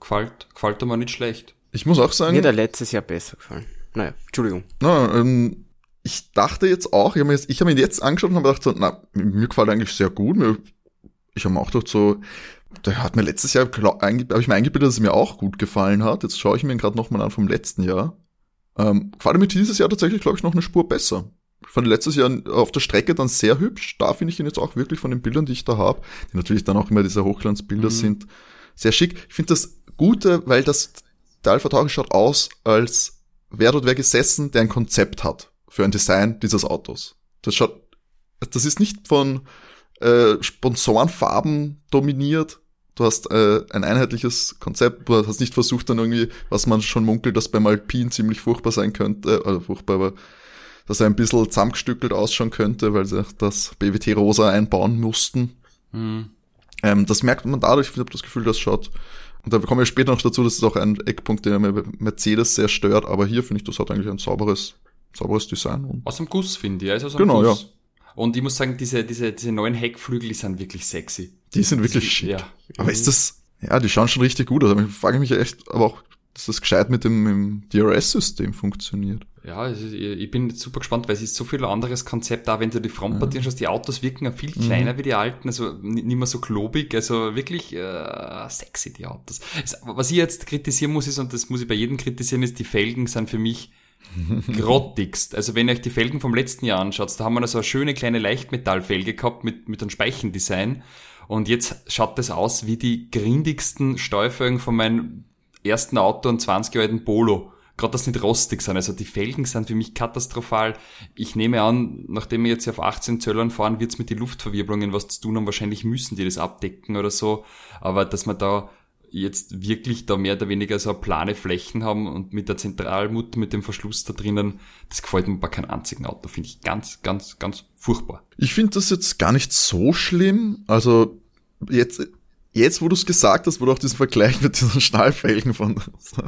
gefällt, gefällt er mir nicht schlecht. Ich muss auch sagen... Mir hat er letztes Jahr besser gefallen. Naja, Entschuldigung. Na, ähm, ich dachte jetzt auch, ich habe mir, hab mir jetzt angeschaut und habe gedacht, so, na, mir gefällt er eigentlich sehr gut. Mir, ich habe mir auch gedacht so... Da hat mir letztes Jahr, habe ich mir eingebildet, dass es mir auch gut gefallen hat. Jetzt schaue ich mir ihn gerade nochmal an vom letzten Jahr. Ähm, gefällt mir dieses Jahr tatsächlich, glaube ich, noch eine Spur besser. fand letztes Jahr auf der Strecke dann sehr hübsch. Da finde ich ihn jetzt auch wirklich von den Bildern, die ich da habe, die natürlich dann auch immer diese Hochglanzbilder mhm. sind, sehr schick. Ich finde das Gute, weil das der Alpha Tauri schaut aus, als wäre dort wer gesessen, der ein Konzept hat für ein Design dieses Autos. Das schaut, das ist nicht von äh, Sponsorenfarben dominiert. Du hast äh, ein einheitliches Konzept, du hast nicht versucht dann irgendwie, was man schon munkelt, dass beim Alpine ziemlich furchtbar sein könnte, äh, also furchtbar, aber dass er ein bisschen zusammengestückelt ausschauen könnte, weil sie das B W T-Rosa einbauen mussten. Mhm. Ähm, das merkt man dadurch, ich habe das Gefühl, das schaut, und da kommen wir später noch dazu, das ist auch ein Eckpunkt, der mir Mercedes sehr stört, aber hier finde ich, das hat eigentlich ein sauberes, sauberes Design. Aus dem Guss, finde ich, also aus dem genau, Guss. Ja. Und ich muss sagen, diese, diese, diese neuen Heckflügel, die sind wirklich sexy. Die sind wirklich die, schick. Ja. Aber ist das, ja, die schauen schon richtig gut aus. Aber ich frage mich echt, aber auch, dass das gescheit mit dem, dem D R S-System funktioniert. Ja, also ich bin super gespannt, weil es ist so viel anderes Konzept, auch wenn du die Frontpartien ja. schaust, die Autos wirken ja viel kleiner mhm. wie die alten, also nicht mehr so klobig, also wirklich äh, sexy, die Autos. Was ich jetzt kritisieren muss, ist, und das muss ich bei jedem kritisieren, ist, die Felgen sind für mich grottigst. Also wenn ihr euch die Felgen vom letzten Jahr anschaut, da haben wir noch so eine schöne kleine Leichtmetallfelge gehabt mit, mit einem Speichendesign und jetzt schaut das aus wie die grindigsten Steuerfelgen von meinem ersten Auto und zwanzig Jahre alten Polo. Gerade, dass sie nicht rostig sind. Also die Felgen sind für mich katastrophal. Ich nehme an, nachdem wir jetzt hier auf achtzehn Zöllern fahren, wird's mit den Luftverwirbelungen was zu tun haben. Wahrscheinlich müssen die das abdecken oder so. Aber dass man da jetzt wirklich da mehr oder weniger so plane Flächen haben und mit der Zentralmutter, mit dem Verschluss da drinnen, das gefällt mir bei keinem einzigen Auto, finde ich ganz, ganz, ganz furchtbar. Ich finde das jetzt gar nicht so schlimm, also jetzt, jetzt wo du es gesagt hast, wo du auch diesen Vergleich mit diesen Stahlfelgen von so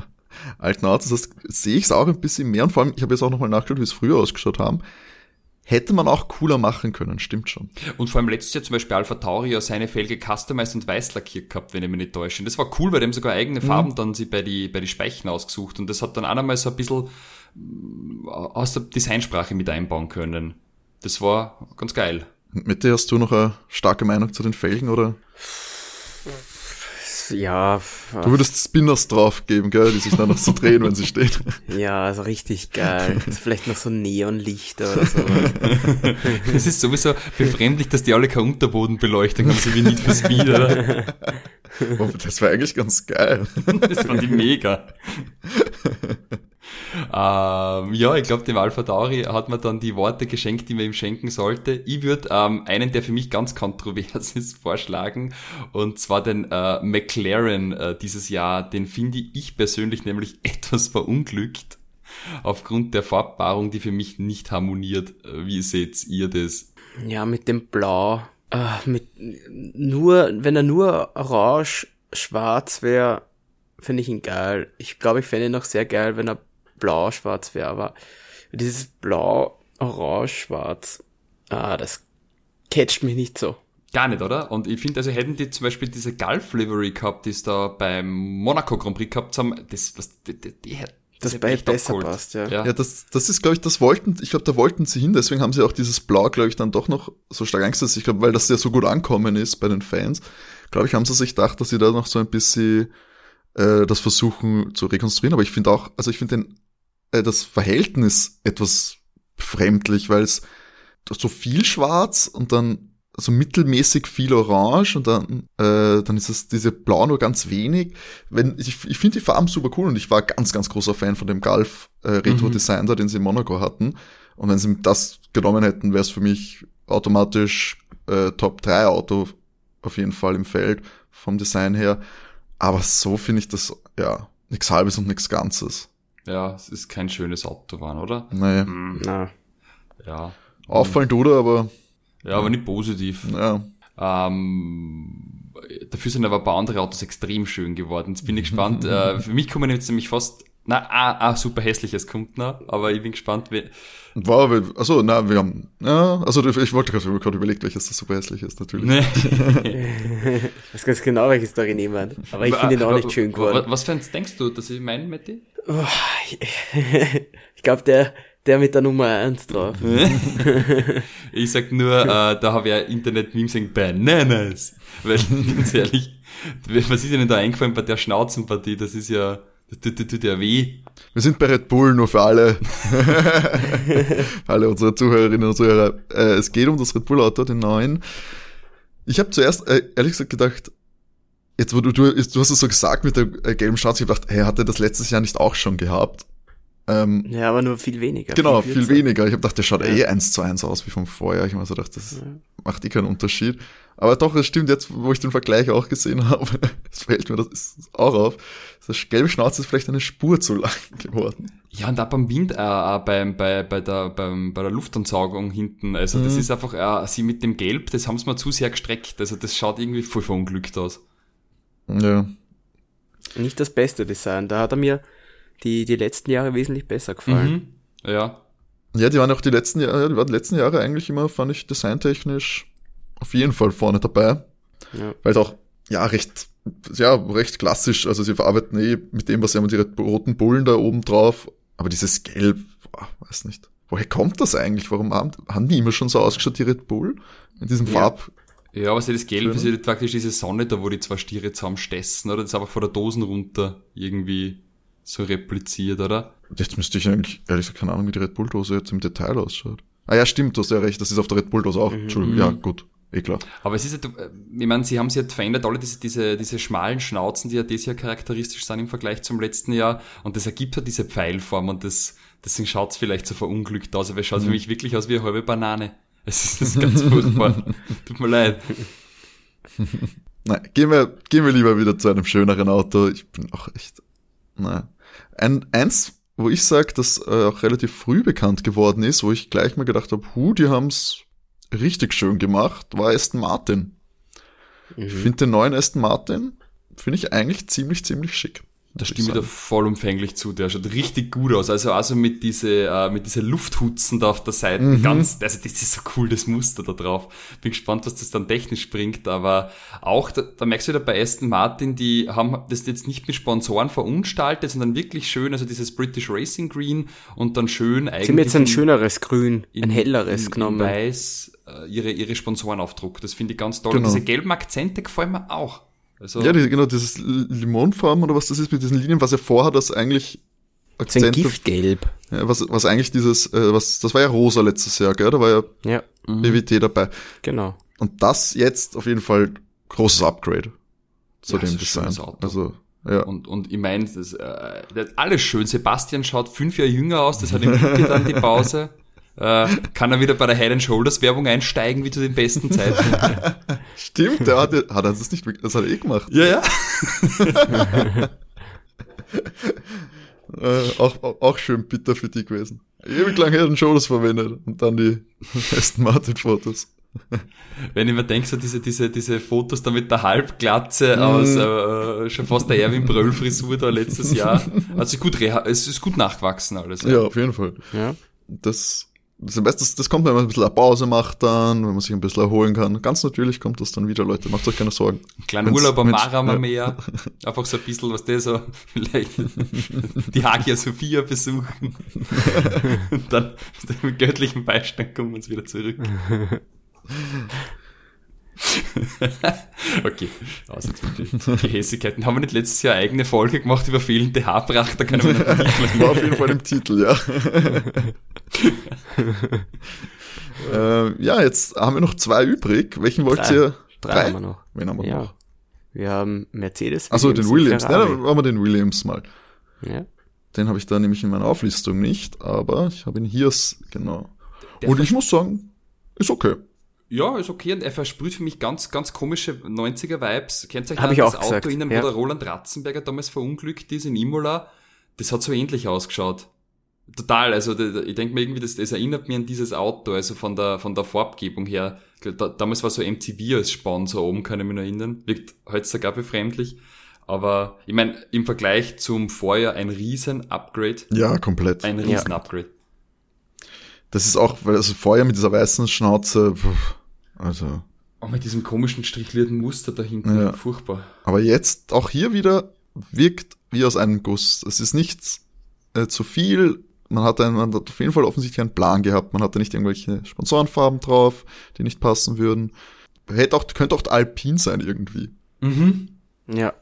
alten Autos hast, sehe ich es auch ein bisschen mehr und vor allem, ich habe jetzt auch nochmal nachgeschaut, wie es früher ausgeschaut haben. Hätte man auch cooler machen können, stimmt schon. Und vor allem letztes Jahr zum Beispiel Alpha Tauri ja seine Felge customized und weiß lackiert gehabt, wenn ich mich nicht täusche. Und das war cool, weil die haben sogar eigene Farben mhm. dann sie bei die, bei die Speichen ausgesucht. Und das hat dann auch einmal so ein bisschen aus der Designsprache mit einbauen können. Das war ganz geil. Matti, hast du noch eine starke Meinung zu den Felgen, oder? Ja. Du würdest Spinners draufgeben, gell, die sich dann noch so drehen, wenn sie stehen. Ja, also richtig geil. Also vielleicht noch so Neonlichter oder so. Es ist sowieso befremdlich, dass die alle keine Unterbodenbeleuchtung haben, so wie Need for Speed, oder? Das war eigentlich ganz geil. Das fand ich mega. Ähm, ja, ich glaube, dem Alpha Tauri hat man dann die Worte geschenkt, die man ihm schenken sollte. Ich würde ähm, einen, der für mich ganz kontrovers ist, vorschlagen, und zwar den äh, McLaren äh, dieses Jahr. Den finde ich persönlich nämlich etwas verunglückt, aufgrund der Farbpaarung, die für mich nicht harmoniert. Wie seht ihr das? Ja, mit dem Blau, äh, mit nur, wenn er nur orange-schwarz wäre, finde ich ihn geil. Ich glaube, ich fände ihn noch sehr geil, wenn er blau-schwarz wäre, aber dieses blau-orange-schwarz, ah, das catcht mich nicht so. Gar nicht, oder? Und ich finde, also hätten die zum Beispiel diese Gulf-Livery gehabt, die es da beim Monaco Grand Prix gehabt haben, das, was, die, die, die hätten das bei besser abgeholt. Passt, ja. Ja, ja, das, das ist, glaube ich, das wollten, ich glaube, da wollten sie hin, deswegen haben sie auch dieses Blau, glaube ich, dann doch noch so stark eingesetzt. Ich glaube, weil das ja so gut ankommen ist bei den Fans, glaube ich, haben sie sich gedacht, dass sie da noch so ein bisschen das versuchen zu rekonstruieren, aber ich finde auch, also ich finde den äh, das Verhältnis etwas befremdlich, weil es so viel schwarz und dann so mittelmäßig viel orange und dann äh, dann ist es diese blau nur ganz wenig. Wenn ich ich finde die Farben super cool und ich war ganz ganz großer Fan von dem Golf äh, Retro Design da, mhm. den sie in Monaco hatten, und wenn sie das genommen hätten, wäre es für mich automatisch äh, Top drei Auto auf jeden Fall im Feld vom Design her. Aber so finde ich das, ja, nichts Halbes und nichts Ganzes. Ja, es ist kein schönes Auto, oder? Nee. Mhm. Nein. Ja. Auffallend, oder? Aber ja, ja, aber nicht positiv. Ja. Ähm, dafür sind aber ein paar andere Autos extrem schön geworden. Jetzt bin ich gespannt. äh, für mich kommen jetzt nämlich fast, na, ah, ah, super hässliches kommt noch, aber ich bin gespannt, wie... Wow, wir, achso, nein, wir haben... Ja, also ich wollte gerade überlegt, welches das super hässlich ist, natürlich. Nee. Ich weiß ganz genau, welches da nehmen, aber ich finde ihn auch nicht schön geworden. Was für eins denkst du, dass ich meinen, Matti? Oh, ich ich glaube, der... Der mit der Nummer eins drauf. Ich sag nur, äh, da habe ich ja Internet-Memes gesagt, Bananas. Weil, ganz ehrlich, was ist Ihnen da eingefallen bei der Schnauzenpartie? Das ist ja Das tut ja weh. Wir sind bei Red Bull, nur für alle, für alle unsere Zuhörerinnen und Zuhörer. Äh, es geht um das Red Bull Auto, den neuen. Ich habe zuerst, äh, ehrlich gesagt, gedacht, jetzt wo du, du, du hast es so gesagt mit der äh, gelben Straße, ich habe gedacht, hey, hat er das letztes Jahr nicht auch schon gehabt? Ähm, ja, aber nur viel weniger. Genau, viel, viel weniger. Ich habe gedacht, der schaut ja eh eins zu eins aus wie vom Vorjahr. Ich habe mir so gedacht, das ja. macht eh keinen Unterschied. Aber doch, es stimmt, jetzt, wo ich den Vergleich auch gesehen habe, es fällt mir das ist auch auf, das gelbe Schnauze ist vielleicht eine Spur zu lang geworden. Ja, und auch beim Wind, äh, bei, bei, bei, der, bei, bei der Luftansaugung hinten, also mhm. das ist einfach, äh, sie mit dem Gelb, das haben sie mal zu sehr gestreckt, also das schaut irgendwie voll verunglückt aus. Ja. Nicht das beste Design, da hat er mir die, die letzten Jahre wesentlich besser gefallen. Mhm. Ja. Ja, die waren auch die letzten Jahre, die waren die letzten Jahre eigentlich immer, fand ich, designtechnisch auf jeden Fall vorne dabei, ja. weil es auch, ja, recht, ja, recht klassisch, also sie verarbeiten eh mit dem, was sie haben, die roten Bullen da oben drauf, aber dieses Gelb, boah, weiß nicht, woher kommt das eigentlich, warum haben, haben die immer schon so ausgeschaut, die Red Bull, in diesem ja. Farb? Ja, aber sie das Gelb, ist ja praktisch diese Sonne da, wo die zwei Stiere zusammenstessen, oder, das ist einfach von der Dosen runter irgendwie so repliziert, oder? Jetzt müsste ich eigentlich, ehrlich gesagt, keine Ahnung, wie die Red Bull-Dose jetzt im Detail ausschaut. Ah ja, stimmt, du hast ja recht, das ist auf der Red Bull-Dose auch, mhm. Entschuldigung, ja, gut. Eh klar. Aber es ist halt, ich meine, sie haben sich halt verändert, alle diese, diese, diese schmalen Schnauzen, die ja dieses Jahr charakteristisch sind im Vergleich zum letzten Jahr, und das ergibt halt diese Pfeilform, und das, deswegen schaut's vielleicht so verunglückt aus, aber es schaut mhm. für mich wirklich aus wie eine halbe Banane. Es ist ganz furchtbar. Tut mir leid. Nein, gehen wir, gehen wir lieber wieder zu einem schöneren Auto. Ich bin auch echt, nein. Ein, eins, wo ich sag, das äh, auch relativ früh bekannt geworden ist, wo ich gleich mal gedacht habe, hu, die haben's richtig schön gemacht, war Aston Martin. Mhm. Ich finde den neuen Aston Martin, finde ich eigentlich ziemlich, ziemlich schick. Da stimme ich da vollumfänglich zu, der schaut richtig gut aus. Also also mit diese äh, mit diese Lufthutzen da auf der Seite, mhm. ganz, also das ist so cool, das Muster da drauf. Bin gespannt, was das dann technisch bringt, aber auch, da, da merkst du wieder bei Aston Martin, die haben das jetzt nicht mit Sponsoren verunstaltet, sondern wirklich schön, also dieses British Racing Green und dann schön eigentlich... Sie haben jetzt ein schöneres Grün, in, ein helleres in, in genommen. Weiß, äh, ihre, ihre Sponsorenaufdruck, das finde ich ganz toll. Genau. Und diese gelben Akzente gefallen mir auch. Also ja, die, genau, dieses Limonfarben oder was das ist mit diesen Linien, was er vorhat, das eigentlich Akzente... Das ist ein Giftgelb. Ja, was, was eigentlich dieses, äh, was, das war ja rosa letztes Jahr, gell? Da war ja, ja. B W T dabei. Genau. Und das jetzt auf jeden Fall großes Upgrade zu ja, dem Design. Also, ja. Und, und ich meine, das, äh, das ist alles schön. Sebastian schaut fünf Jahre jünger aus, das hat ihm gut getan, die Pause. Äh, kann er wieder bei der Head and Shoulders Werbung einsteigen, wie zu den besten Zeiten. Stimmt, der hat, hat er das nicht, das hat er eh gemacht. Ja, ja. äh, auch, auch, auch schön bitter für die gewesen. Ewig lang Head and Shoulders verwendet und dann die Aston Martin Fotos. Wenn ich mir denke, so diese, diese, diese Fotos da mit der Halbglatze mm. aus, äh, schon fast der Erwin Bröll Frisur da letztes Jahr. Also gut, es ist gut nachgewachsen alles. Ja, ja, auf jeden Fall. Ja. Das, Das, das kommt, wenn man ein bisschen eine Pause macht dann, wenn man sich ein bisschen erholen kann. Ganz natürlich kommt das dann wieder, Leute. Macht euch keine Sorgen. Kleinen Urlaub am Maramer-Meer. Einfach so ein bisschen, was der so, vielleicht die Hagia Sophia besuchen. Und dann mit göttlichem Beistand kommen wir uns wieder zurück. Okay, also Gehässigkeiten. Haben wir nicht letztes Jahr eine eigene Folge gemacht über fehlende Haarpracht? Da kann man noch nicht war auf jeden Fall im Titel, ja. äh, ja, jetzt haben wir noch zwei übrig. Welchen wollt drei. ihr? Drei, drei haben wir noch. Wen haben wir ja. noch? Wir haben Mercedes. Achso, den Williams. Ja, dann machen wir den Williams mal. Ja. Den habe ich da nämlich in meiner Auflistung nicht, aber ich habe ihn hier, genau. Der Und ich muss sagen, ist okay. Ja, ist okay. Und er versprüht für mich ganz, ganz komische neunziger-Vibes. Kennt ihr das ich auch Auto gesagt. in einem, ja. wo der Roland Ratzenberger damals verunglückt ist in Imola? Das hat so ähnlich ausgeschaut. Total, also ich denke mir irgendwie, das, das erinnert mich an dieses Auto, also von der von der Farbgebung her. Da, damals war so M T V als Sponsor oben, kann ich mich noch erinnern. Wirkt heute sogar befremdlich. Aber ich meine, im Vergleich zum Vorjahr ein riesen Upgrade. Ja, komplett. Ein riesen ja. Upgrade. Das ist auch, weil also vorher mit dieser weißen Schnauze, pff, also... Auch mit diesem komischen strichlierten Muster da hinten, ja. furchtbar. Aber jetzt auch hier wieder wirkt wie aus einem Guss. Es ist nichts äh, zu viel. Man hat, einen, man hat auf jeden Fall offensichtlich einen Plan gehabt. Man hatte nicht irgendwelche Sponsorenfarben drauf, die nicht passen würden. Hätte auch, könnte auch Alpine sein irgendwie. Mhm. Ja,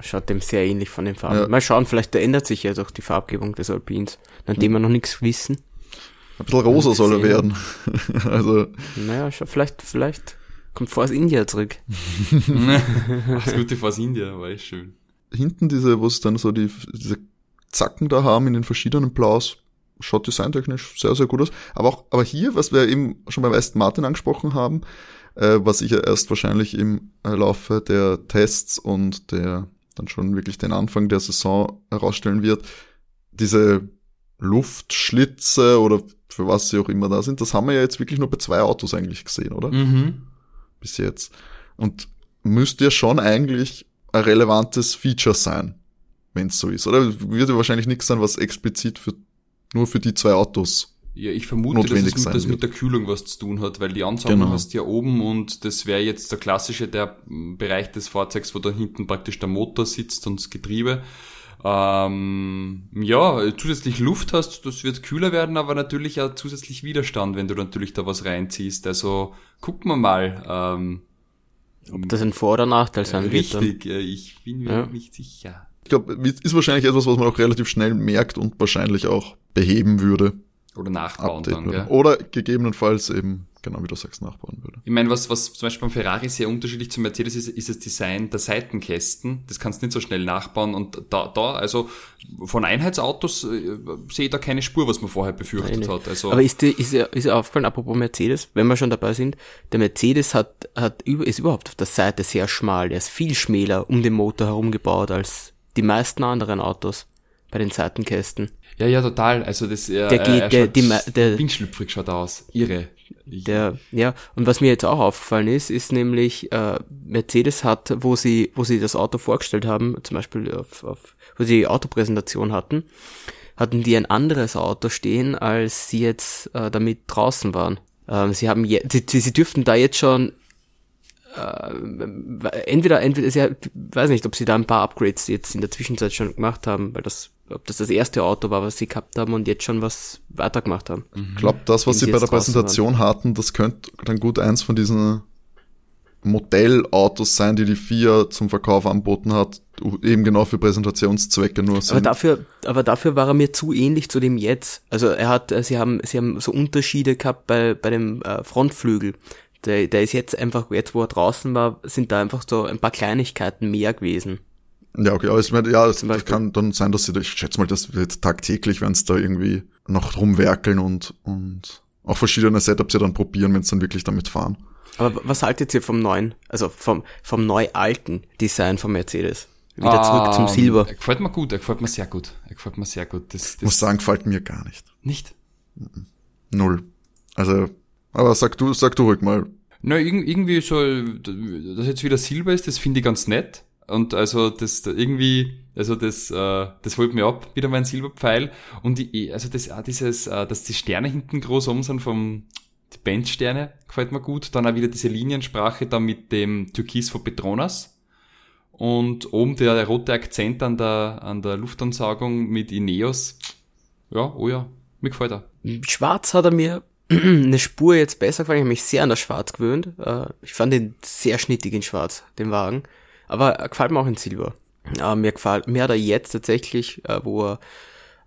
Schaut dem sehr ähnlich von den Farben. Ja. Mal schauen, vielleicht ändert sich ja doch die Farbgebung des Alpins, an dem wir noch nichts wissen. Ein bisschen rosa soll er werden. Also. Naja, schau, vielleicht, vielleicht kommt Force India zurück. Das gute Force India, war echt schön. Hinten diese, wo es dann so die, diese Zacken da haben in den verschiedenen Blaus, schaut designtechnisch sehr, sehr gut aus. Aber auch, aber hier, was wir eben schon beim Aston Martin angesprochen haben, äh, was ich ja erst wahrscheinlich im Laufe der Tests und der dann schon wirklich den Anfang der Saison herausstellen wird, diese Luftschlitze oder für was sie auch immer da sind, das haben wir ja jetzt wirklich nur bei zwei Autos eigentlich gesehen, oder? Mhm. Bis jetzt. Und müsste ja schon eigentlich ein relevantes Feature sein, wenn es so ist. Oder wird ja wahrscheinlich nichts sein, was explizit für nur für die zwei Autos notwendig sein wird. Ja, ich vermute, dass es mit, das mit der Kühlung was zu tun hat, weil die Ansammlung genau. hast ja oben und das wäre jetzt der klassische der Bereich des Fahrzeugs, wo da hinten praktisch der Motor sitzt und das Getriebe. Ähm, ja, zusätzlich Luft hast, das wird kühler werden, aber natürlich auch zusätzlich Widerstand, wenn du natürlich da was reinziehst. Also gucken wir mal. Ähm, Ob das ein Vor- oder Nachteil sein richtig, wird. Richtig, ich bin mir ja. nicht sicher. Ich glaube, ist wahrscheinlich etwas, was man auch relativ schnell merkt und wahrscheinlich auch beheben würde. Oder nachbauen Updaten dann, gell? Oder gegebenenfalls eben, genau wie du sagst, nachbauen würde. Ich meine, was was zum Beispiel beim Ferrari sehr unterschiedlich zum Mercedes ist, ist das Design der Seitenkästen. Das kannst du nicht so schnell nachbauen. Und da, da also von Einheitsautos äh, sehe ich da keine Spur, was man vorher befürchtet Nein, hat. Also aber ist dir ist, ist aufgefallen, apropos Mercedes, wenn wir schon dabei sind, der Mercedes hat hat über, ist überhaupt auf der Seite sehr schmal. Der ist viel schmäler um den Motor herum gebaut als die meisten anderen Autos bei den Seitenkästen. Ja, ja, total. Also das äh, der geht, äh, der, die, der windschlüpfrig schaut aus. Irre. Der, ja, und was mir jetzt auch aufgefallen ist, ist nämlich, äh, Mercedes hat, wo sie, wo sie das Auto vorgestellt haben, zum Beispiel auf, auf wo sie die Autopräsentation hatten, hatten die ein anderes Auto stehen, als sie jetzt äh, damit draußen waren. Ähm, sie haben je, sie, sie dürften da jetzt schon äh, entweder, entweder, ich weiß nicht, ob sie da ein paar Upgrades jetzt in der Zwischenzeit schon gemacht haben, weil das ob das das erste Auto war, was sie gehabt haben und jetzt schon was weitergemacht haben. Ich glaube, das, was sie, sie bei der Präsentation waren. hatten, das könnte dann gut eins von diesen Modellautos sein, die die F I A zum Verkauf anboten hat, eben genau für Präsentationszwecke nur sind. Aber dafür, aber dafür war er mir zu ähnlich zu dem jetzt. Also er hat, sie haben, sie haben so Unterschiede gehabt bei, bei dem äh, Frontflügel. Der, der ist jetzt einfach, jetzt wo er draußen war, sind da einfach so ein paar Kleinigkeiten mehr gewesen. Ja, okay, aber ich meine, ja, das kann dann sein, dass sie, ich schätze mal, das wird tagtäglich, wenn sie da irgendwie noch rumwerkeln und, und auch verschiedene Setups ja dann probieren, wenn sie dann wirklich damit fahren. Aber was haltet ihr vom neuen, also vom, vom neu-alten Design von Mercedes? Wieder zurück ah, zum Silber. Er gefällt mir gut, er gefällt mir sehr gut, er gefällt mir sehr gut. Das, das ich muss sagen, gefällt mir gar nicht. Nicht? Null. Also, aber sag du, sag du ruhig mal. Na, irgendwie so, dass jetzt wieder Silber ist, das finde ich ganz nett. Und also das irgendwie, also das äh, das holt mir ab, wieder mein Silberpfeil. Und die, also das auch dieses, äh, dass die Sterne hinten groß um sind vom die Benz-Sterne, gefällt mir gut. Dann auch wieder diese Liniensprache da mit dem Türkis von Petronas. Und oben der, der rote Akzent an der an der Luftansaugung mit Ineos. Ja, oh ja, mir gefällt er. Schwarz hat er mir eine Spur jetzt besser gefallen. Ich habe mich sehr an das Schwarz gewöhnt. Ich fand den sehr schnittig in Schwarz, den Wagen. Aber er gefällt mir auch in Silber. Äh, mir gefällt, mir hat er jetzt tatsächlich, äh, wo er,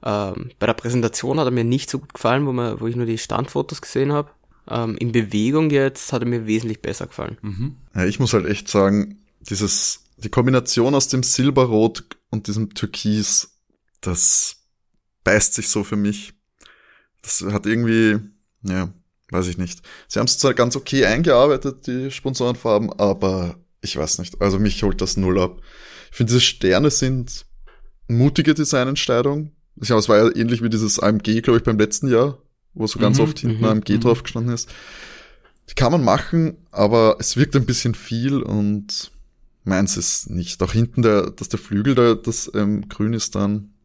ähm, bei der Präsentation hat er mir nicht so gut gefallen, wo man, wo ich nur die Standfotos gesehen habe. Ähm, in Bewegung jetzt hat er mir wesentlich besser gefallen. Mhm. Ja, ich muss halt echt sagen, dieses, die Kombination aus dem Silberrot und diesem Türkis, das beißt sich so für mich. Das hat irgendwie, ja, weiß ich nicht. Sie haben es zwar ganz okay eingearbeitet, die Sponsorenfarben, aber ich weiß nicht, also mich holt das null ab. Ich finde, diese Sterne sind mutige Designentscheidung. Ich glaube, es war ja ähnlich wie dieses A M G, glaube ich, beim letzten Jahr, wo so ganz mhm, oft hinten A M G mhm. drauf gestanden ist. Die kann man machen, aber es wirkt ein bisschen viel und meins ist nicht. Auch hinten, der, dass der Flügel da, das ähm, grün ist dann,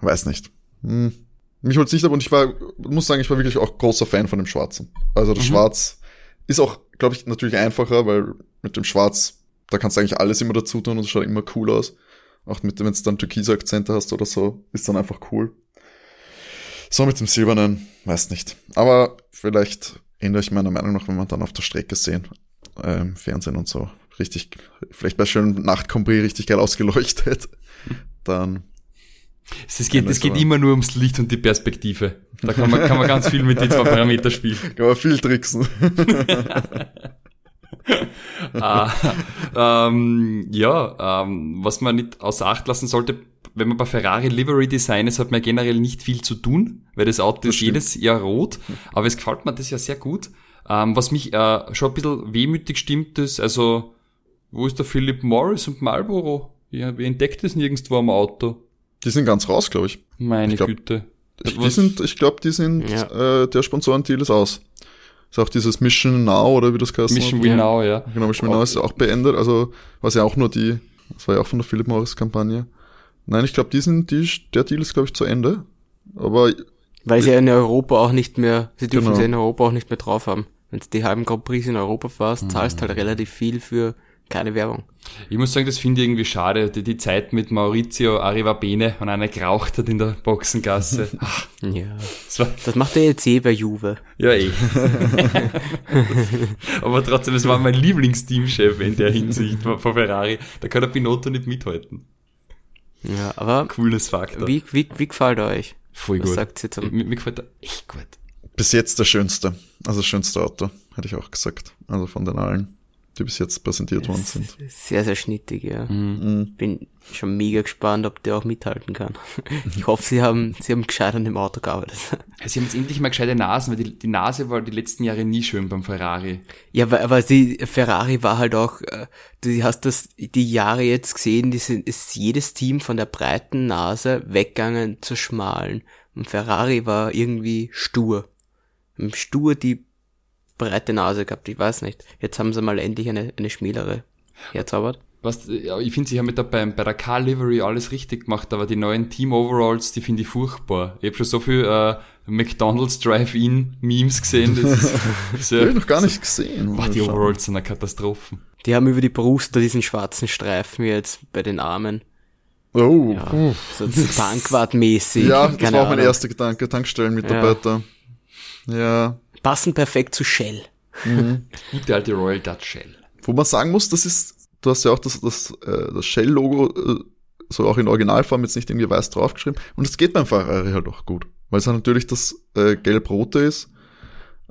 weiß nicht. Hm. Mich holt es nicht ab und ich war, muss sagen, ich war wirklich auch großer Fan von dem Schwarzen. Also das mhm. Schwarz ist auch, glaube ich, natürlich einfacher, weil mit dem Schwarz da kannst du eigentlich alles immer dazu tun und es schaut immer cool aus. Auch mit, wenn du dann türkise Akzente hast oder so, ist dann einfach cool. So mit dem Silbernen, weiß nicht. Aber vielleicht ändere ich meiner Meinung nach, wenn man dann auf der Strecke sehen, ähm, Fernsehen und so richtig, vielleicht bei schönen Nacht-Compris richtig geil ausgeleuchtet, dann. Es geht, es geht immer nur ums Licht und die Perspektive. Da kann man, kann man ganz viel mit den zwei Parametern spielen. Kann man viel tricksen. ah, ähm, ja, ähm, was man nicht außer Acht lassen sollte, wenn man bei Ferrari Livery Design ist, hat man generell nicht viel zu tun, weil das Auto das ist stimmt. jedes Jahr rot, aber es gefällt mir das ja sehr gut. Ähm, was mich äh, schon ein bisschen wehmütig stimmt, ist, also, wo ist der Philip Morris und Marlboro? Ja, wer entdeckt das nirgendwo am Auto? Die sind ganz raus, glaube ich. Meine ich glaub, Güte. Ich, die sind, ich glaube, die sind ja. äh, der Sponsorendeal ist aus. Ist auch dieses Mission Now, oder wie das heißt. Mission We Now, ja. Genau, Mission We Now ist auch beendet. Also, was ja auch nur die, das war ja auch von der Philip Morris-Kampagne. Nein, ich glaube, die sind, die, der Deal ist, glaube ich, zu Ende. Aber weil sie ja in Europa auch nicht mehr, sie dürfen genau. sie in Europa auch nicht mehr drauf haben. Wenn du die halben Grand Prix in Europa fährst, mhm. zahlst halt relativ viel für keine Werbung. Ich muss sagen, das finde ich irgendwie schade. Die, die Zeit mit Maurizio Arrivabene und einer geraucht hat in der Boxengasse. ja, das, das macht der jetzt eh bei Juve. Ja, eh. Aber trotzdem, das war mein Lieblingsteamchef in der Hinsicht von Ferrari. Da kann der Binotto nicht mithalten. Ja, aber cooles Faktor. Wie, wie, wie gefällt euch? Voll Was gut. Sagt ihr zum? Mir, mir gefällt er echt gut. Bis jetzt der schönste, also das schönste Auto, hätte ich auch gesagt. Also von den allen, die bis jetzt präsentiert worden sind. Sehr, sehr schnittig, ja. Mhm. Bin schon mega gespannt, ob der auch mithalten kann. Ich hoffe, sie haben, sie haben gescheit an dem Auto gearbeitet. Sie haben jetzt endlich mal gescheite Nasen, weil die, die Nase war die letzten Jahre nie schön beim Ferrari. Ja, aber, aber die Ferrari war halt auch, du hast das die Jahre jetzt gesehen, die sind, ist jedes Team von der breiten Nase weggegangen zur schmalen. Und Ferrari war irgendwie stur. Stur die breite Nase gehabt, ich weiß nicht. Jetzt haben sie mal endlich eine, eine schmälere herzaubert. Was, ja, ich finde, sie haben mit der, bei, bei der Car Livery alles richtig gemacht, aber die neuen Team Overalls, die finde ich furchtbar. Ich habe schon so viel äh, McDonald's Drive-In Memes gesehen. Das ist, das ja, hab ich noch gar nicht so, gesehen. Boah, die Overalls sind eine Katastrophe. Die haben über die Brust da diesen schwarzen Streifen jetzt bei den Armen. Oh. Ja, so Tankwart-mäßig. Ja, das Keine war auch Ahnung. Mein erster Gedanke, Tankstellenmitarbeiter. Ja. Ja. Passen perfekt zu Shell. Mhm. Gute alte Royal Dutch Shell. Wo man sagen muss, das ist, du hast ja auch das, das, äh, das Shell-Logo äh, so auch in Originalform jetzt nicht irgendwie weiß draufgeschrieben. Und es geht beim Ferrari halt auch gut. Weil es ja natürlich das äh, gelb-rote ist,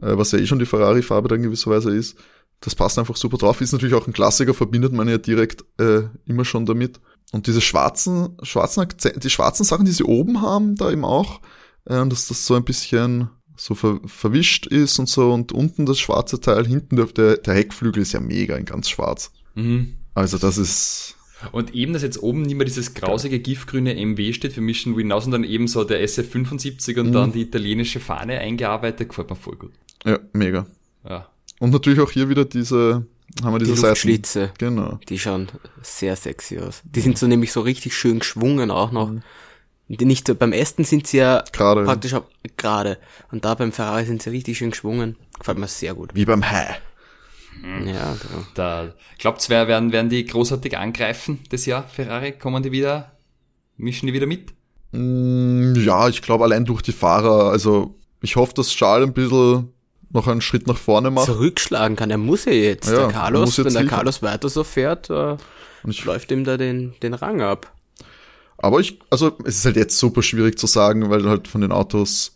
äh, was ja eh schon die Ferrari-Farbe dann gewisserweise ist. Das passt einfach super drauf. Ist natürlich auch ein Klassiker, verbindet man ja direkt äh, immer schon damit. Und diese schwarzen, schwarzen Akzent, die schwarzen Sachen, die sie oben haben, da eben auch, äh, dass das so ein bisschen so ver- verwischt ist und so, und unten das schwarze Teil, hinten der, der Heckflügel ist ja mega in ganz schwarz. Mhm. Also das ist... Und eben, dass jetzt oben nicht mehr dieses grausige, giftgrüne M W steht für Mission Winnows, sondern eben so der S F fünfundsiebzig und mhm. dann die italienische Fahne eingearbeitet, gefällt mir voll gut. Ja, mega. Ja. Und natürlich auch hier wieder diese... haben wir diese die Luftschlitze. Genau. Die schauen sehr sexy aus. Die sind so nämlich so richtig schön geschwungen auch noch. Mhm. Nicht so, beim Aston sind sie ja gerade, praktisch ja. gerade. Und da beim Ferrari sind sie richtig schön geschwungen. Gefällt mir sehr gut. Wie beim Hai. Mhm. Ja, genau. Da, glaubt's, wer werden, werden die großartig angreifen das Jahr? Ferrari, kommen die wieder, mischen die wieder mit? Mm, ja, ich glaube allein durch die Fahrer. Also, ich hoffe, dass Charles ein bisschen noch einen Schritt nach vorne macht. Zurückschlagen kann, er muss ja jetzt. Ja, der Carlos, jetzt wenn der liefern. Carlos weiter so fährt, äh, und ich läuft ihm da den, den Rang ab. Aber ich, also es ist halt jetzt super schwierig zu sagen, weil halt von den Autos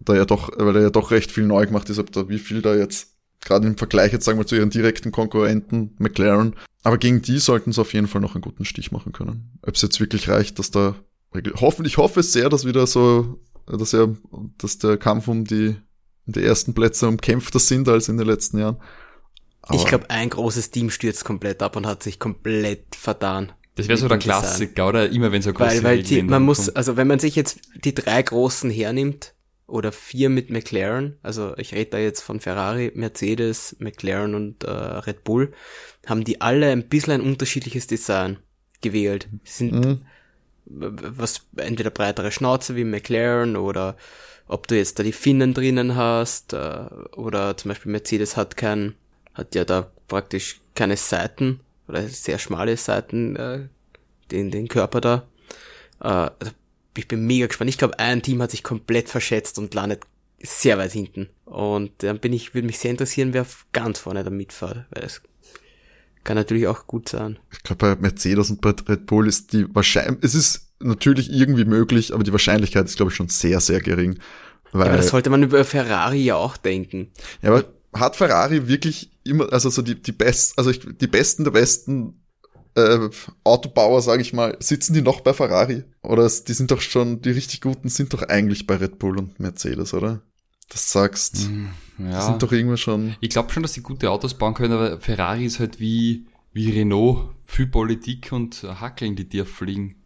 da ja doch, weil da ja doch recht viel neu gemacht ist, ob da wie viel da jetzt, gerade im Vergleich jetzt sagen wir zu ihren direkten Konkurrenten, McLaren, aber gegen die sollten sie auf jeden Fall noch einen guten Stich machen können. Ob es jetzt wirklich reicht, dass da, hoffentlich hoffe ich sehr, dass wieder so, dass ja, dass der Kampf um die, um die ersten Plätze umkämpfter sind als in den letzten Jahren. Aber ich glaube, ein großes Team stürzt komplett ab und hat sich komplett vertan. Das wäre so der Klassiker, oder? Immer wenn so große Weil, weil die, man muss, kommt. Also wenn man sich jetzt die drei großen hernimmt, oder vier mit McLaren, also ich rede da jetzt von Ferrari, Mercedes, McLaren und äh, Red Bull, haben die alle ein bisschen ein unterschiedliches Design gewählt. Sind mhm. was entweder breitere Schnauze wie McLaren, oder ob du jetzt da die Finnen drinnen hast, äh, oder zum Beispiel Mercedes hat kein, hat ja da praktisch keine Seiten, oder sehr schmale Seiten, äh, den, den Körper da. Äh, also ich bin mega gespannt. Ich glaube, ein Team hat sich komplett verschätzt und landet sehr weit hinten. Und dann bin ich, würde mich sehr interessieren, wer ganz vorne da mitfährt. Weil es Kann natürlich auch gut sein. Ich glaube, bei Mercedes und bei Red Bull ist die Wahrscheinlichkeit, es ist natürlich irgendwie möglich, aber die Wahrscheinlichkeit ist, glaube ich, schon sehr, sehr gering. Weil, ja, aber das sollte man über Ferrari ja auch denken. Ja, aber hat Ferrari wirklich immer, also so die, die besten, also ich, die besten der besten äh, Autobauer, sage ich mal, sitzen die noch bei Ferrari? Oder die sind doch schon, die richtig guten sind doch eigentlich bei Red Bull und Mercedes, oder? Das sagst, hm, ja. Die sind doch irgendwann schon... Ich glaube schon, dass sie gute Autos bauen können, aber Ferrari ist halt wie, wie Renault, viel Politik und Hackeln, die dir fliegen,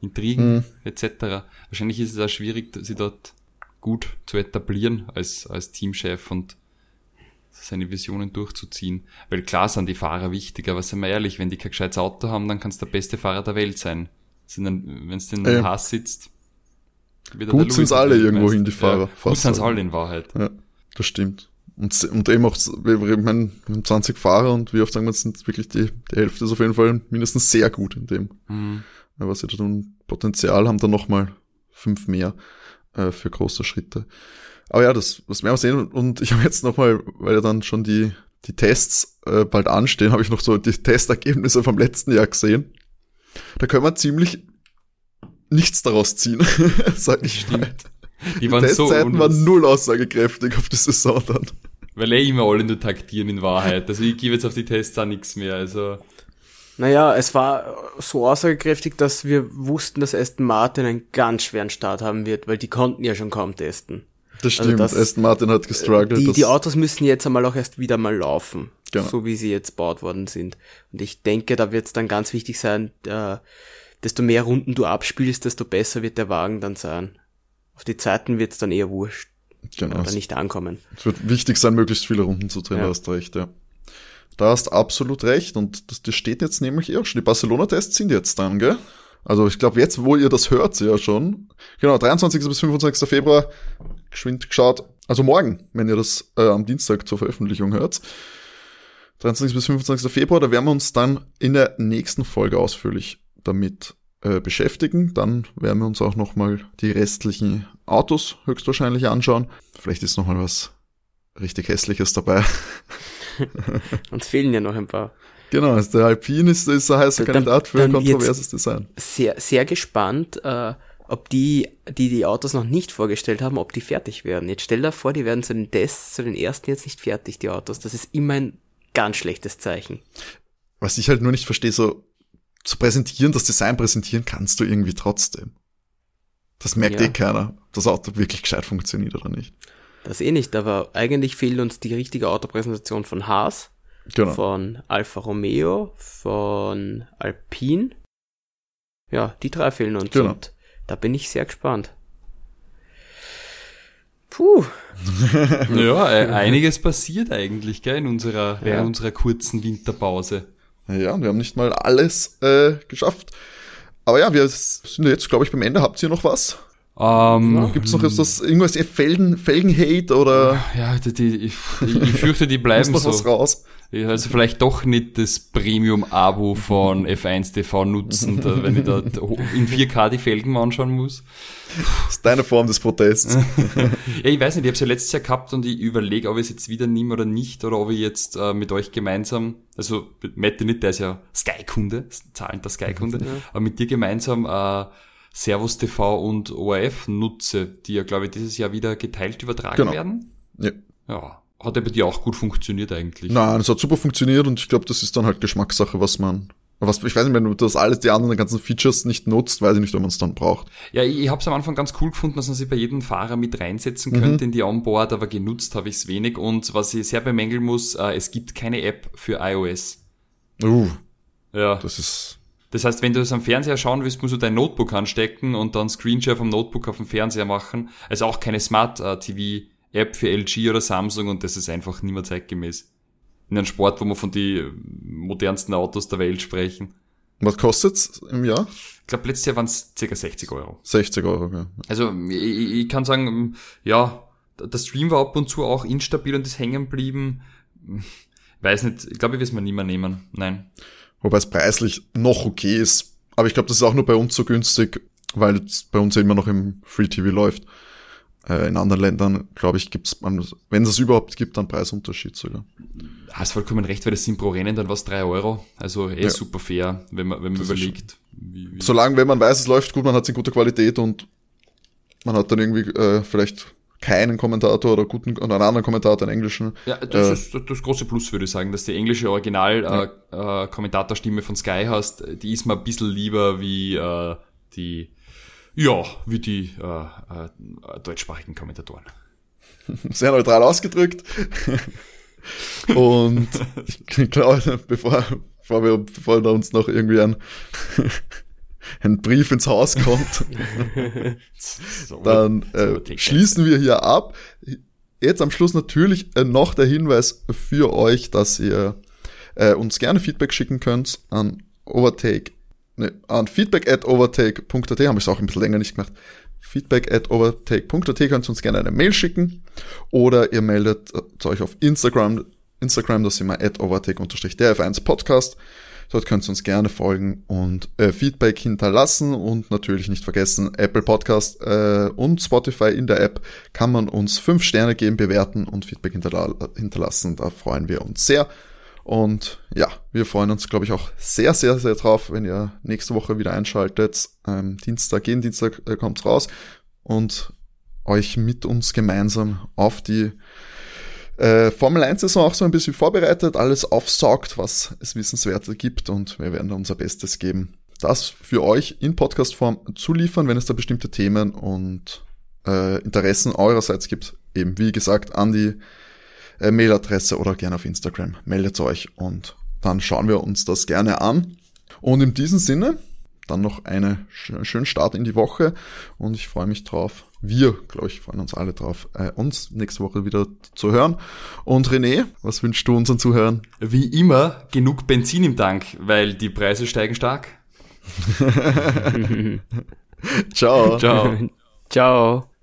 Intrigen, hm. et cetera. Wahrscheinlich ist es auch schwierig, sie dort gut zu etablieren als, als Teamchef und seine Visionen durchzuziehen. Weil klar sind die Fahrer wichtig, aber seien wir ehrlich, wenn die kein gescheites Auto haben, dann kannst du der beste Fahrer der Welt sein. Wenn es in einem Haas sitzt... Gut sind's alle irgendwohin, die Fahrer. Ja, gut sind's alle in Wahrheit. Ja, das stimmt. Und, und eben auch, wir, meine, wir haben zwanzig Fahrer und wie oft sagen wir, sind wirklich die, die Hälfte ist auf jeden Fall mindestens sehr gut in dem. Mhm. Aber sie tun Potenzial, haben da nochmal fünf mehr äh, für große Schritte. Aber ja, das, was wir mal sehen, und ich habe jetzt nochmal, weil ja dann schon die, die Tests äh, bald anstehen, habe ich noch so die Testergebnisse vom letzten Jahr gesehen. Da können wir ziemlich nichts daraus ziehen, sag ich mal. Die, die Testzeiten so waren null aussagekräftig auf die Saison dann. Weil eh immer alle nur taktieren in Wahrheit. Also ich gebe jetzt auf die Tests auch nichts mehr. Also. Naja, es war so aussagekräftig, dass wir wussten, dass Aston Martin einen ganz schweren Start haben wird, weil die konnten ja schon kaum testen. Das stimmt, also das, Aston Martin hat gestruggelt. Die, die Autos müssen jetzt einmal auch erst wieder mal laufen, genau. So wie sie jetzt gebaut worden sind. Und ich denke, da wird es dann ganz wichtig sein, äh, desto mehr Runden du abspielst, desto besser wird der Wagen dann sein. Auf die Zeiten wird es dann eher wurscht. Genau. Oder nicht ankommen. Es wird wichtig sein, möglichst viele Runden zu drehen, ja. Da hast du recht, ja. Da hast du absolut recht. Und das, das steht jetzt nämlich auch schon. Die Barcelona-Tests sind jetzt dann, gell? Also ich glaube, jetzt, wo ihr das hört, ja schon. Genau, dreiundzwanzigsten bis fünfundzwanzigsten Februar, geschwind geschaut. Also morgen, wenn ihr das äh, am Dienstag zur Veröffentlichung hört. dreiundzwanzigsten bis fünfundzwanzigsten Februar, da werden wir uns dann in der nächsten Folge ausführlich damit äh, beschäftigen. Dann werden wir uns auch nochmal die restlichen Autos höchstwahrscheinlich anschauen. Vielleicht ist nochmal was richtig Hässliches dabei. Uns fehlen ja noch ein paar. Genau, also der Alpine ist, ist ein heißer dann, Kandidat für ein kontroverses Design. Sehr, sehr gespannt, äh, ob die, die die Autos noch nicht vorgestellt haben, ob die fertig werden. Jetzt stell dir vor, die werden zu den Tests, zu den ersten jetzt nicht fertig, die Autos. Das ist immer ein ganz schlechtes Zeichen. Was ich halt nur nicht verstehe, so zu präsentieren, das Design präsentieren kannst du irgendwie trotzdem. Das merkt ja eh keiner, ob das Auto wirklich gescheit funktioniert oder nicht. Das eh nicht, aber eigentlich fehlt uns die richtige Autopräsentation von Haas, genau. Von Alfa Romeo, von Alpine. Ja, die drei fehlen uns. Genau. Und da bin ich sehr gespannt. Puh. Ja, einiges passiert eigentlich, gell, in unserer, während ja. unserer kurzen Winterpause. Ja, wir haben nicht mal alles äh, geschafft. Aber ja, wir sind jetzt, glaube ich, beim Ende. Habt ihr noch was? Um, ja, gibt's noch etwas, irgendwas, Felgen, Felgen-Hate oder? Ja, die, die, ich, ich fürchte, die bleiben noch so. Was raus. Also vielleicht doch nicht das Premium-Abo von F eins T V nutzen, da, wenn ich da in vier K die Felgen anschauen muss. Das ist deine Form des Protests. Ja, ich weiß nicht, ich habe es ja letztes Jahr gehabt und ich überlege, ob ich es jetzt wieder nehme oder nicht, oder ob ich jetzt äh, mit euch gemeinsam, also mit Matti nicht, der ist ja Sky-Kunde, zahlender Sky-Kunde, ja. Aber mit dir gemeinsam äh, Servus T V und O R F nutze, die ja, glaube ich, dieses Jahr wieder geteilt übertragen genau. werden. Ja. Ja. Hat ja bei dir auch gut funktioniert eigentlich. Nein, es hat super funktioniert und ich glaube, das ist dann halt Geschmackssache, was man, was, ich weiß nicht, wenn du das alles, die anderen ganzen Features nicht nutzt, weiß ich nicht, ob man es dann braucht. Ja, ich, ich habe es am Anfang ganz cool gefunden, dass man sich bei jedem Fahrer mit reinsetzen mhm. könnte in die Onboard, aber genutzt habe ich es wenig und was ich sehr bemängeln muss, äh, es gibt keine App für iOS. Uh. Ja. Das ist... Das heißt, wenn du es am Fernseher schauen willst, musst du dein Notebook anstecken und dann Screenshare vom Notebook auf dem Fernseher machen. Also auch keine Smart-T V-App für L G oder Samsung und das ist einfach nicht mehr zeitgemäß. In einem Sport, wo wir von den modernsten Autos der Welt sprechen. Was kostet's im Jahr? Ich glaube, letztes Jahr waren es ca. sechzig Euro. sechzig Euro, ja. Also ich, ich kann sagen, ja, der Stream war ab und zu auch instabil und ist hängen geblieben. Weiß nicht, ich glaube, ich will es mir nicht mehr nehmen. Nein. Wobei es preislich noch okay ist. Aber ich glaube, das ist auch nur bei uns so günstig, weil es bei uns ja immer noch im Free T V läuft. Äh, in anderen Ländern, glaube ich, gibt es, wenn es es überhaupt gibt, dann Preisunterschied sogar. Du hast vollkommen recht, weil das sind pro Rennen dann was, drei Euro. Also eh ja. super fair, wenn man, wenn man das überlegt. Wie, wie Solange, wenn man weiß, es läuft gut, man hat es in guter Qualität und man hat dann irgendwie äh, vielleicht keinen Kommentator oder guten oder einen anderen Kommentator, einen englischen. Ja, das äh, ist das große Plus, würde ich sagen, dass die englische Original-Kommentatorstimme ja. äh, äh, von Sky hast, die ist mir ein bisschen lieber wie äh, die ja, wie die äh, äh, deutschsprachigen Kommentatoren. Sehr neutral ausgedrückt. Und ich glaube, bevor, bevor wir bevor da uns noch irgendwie ein, ein Brief ins Haus kommt, dann äh, schließen wir hier ab. Jetzt am Schluss natürlich noch der Hinweis für euch, dass ihr äh, uns gerne Feedback schicken könnt an Overtake. Ne, an feedback at overtake punkt at, habe ich es auch ein bisschen länger nicht gemacht. feedback at overtake punkt at könnt ihr uns gerne eine Mail schicken oder ihr meldet äh, euch auf Instagram, Instagram, das sind wir at overtake-der F eins Podcast. Dort könnt ihr uns gerne folgen und äh, Feedback hinterlassen und natürlich nicht vergessen, Apple Podcast äh, und Spotify in der App kann man uns fünf Sterne geben, bewerten und Feedback hinterla- hinterlassen, da freuen wir uns sehr. Und ja, wir freuen uns, glaube ich, auch sehr, sehr, sehr drauf, wenn ihr nächste Woche wieder einschaltet. Ähm, Dienstag, jeden Dienstag äh, kommt's raus und euch mit uns gemeinsam auf die äh, Formel eins Saison auch so ein bisschen vorbereitet, alles aufsaugt, was es Wissenswerte gibt und wir werden da unser Bestes geben, das für euch in Podcastform zu liefern, wenn es da bestimmte Themen und äh, Interessen eurerseits gibt. Eben, wie gesagt, an die Mailadresse oder gerne auf Instagram. Meldet euch und dann schauen wir uns das gerne an. Und in diesem Sinne, dann noch einen schönen Start in die Woche und ich freue mich drauf. Wir, glaube ich, freuen uns alle drauf, äh, uns nächste Woche wieder zu hören. Und René, was wünschst du unseren Zuhörern? Wie immer, genug Benzin im Tank, weil die Preise steigen stark. Ciao. Ciao. Ciao.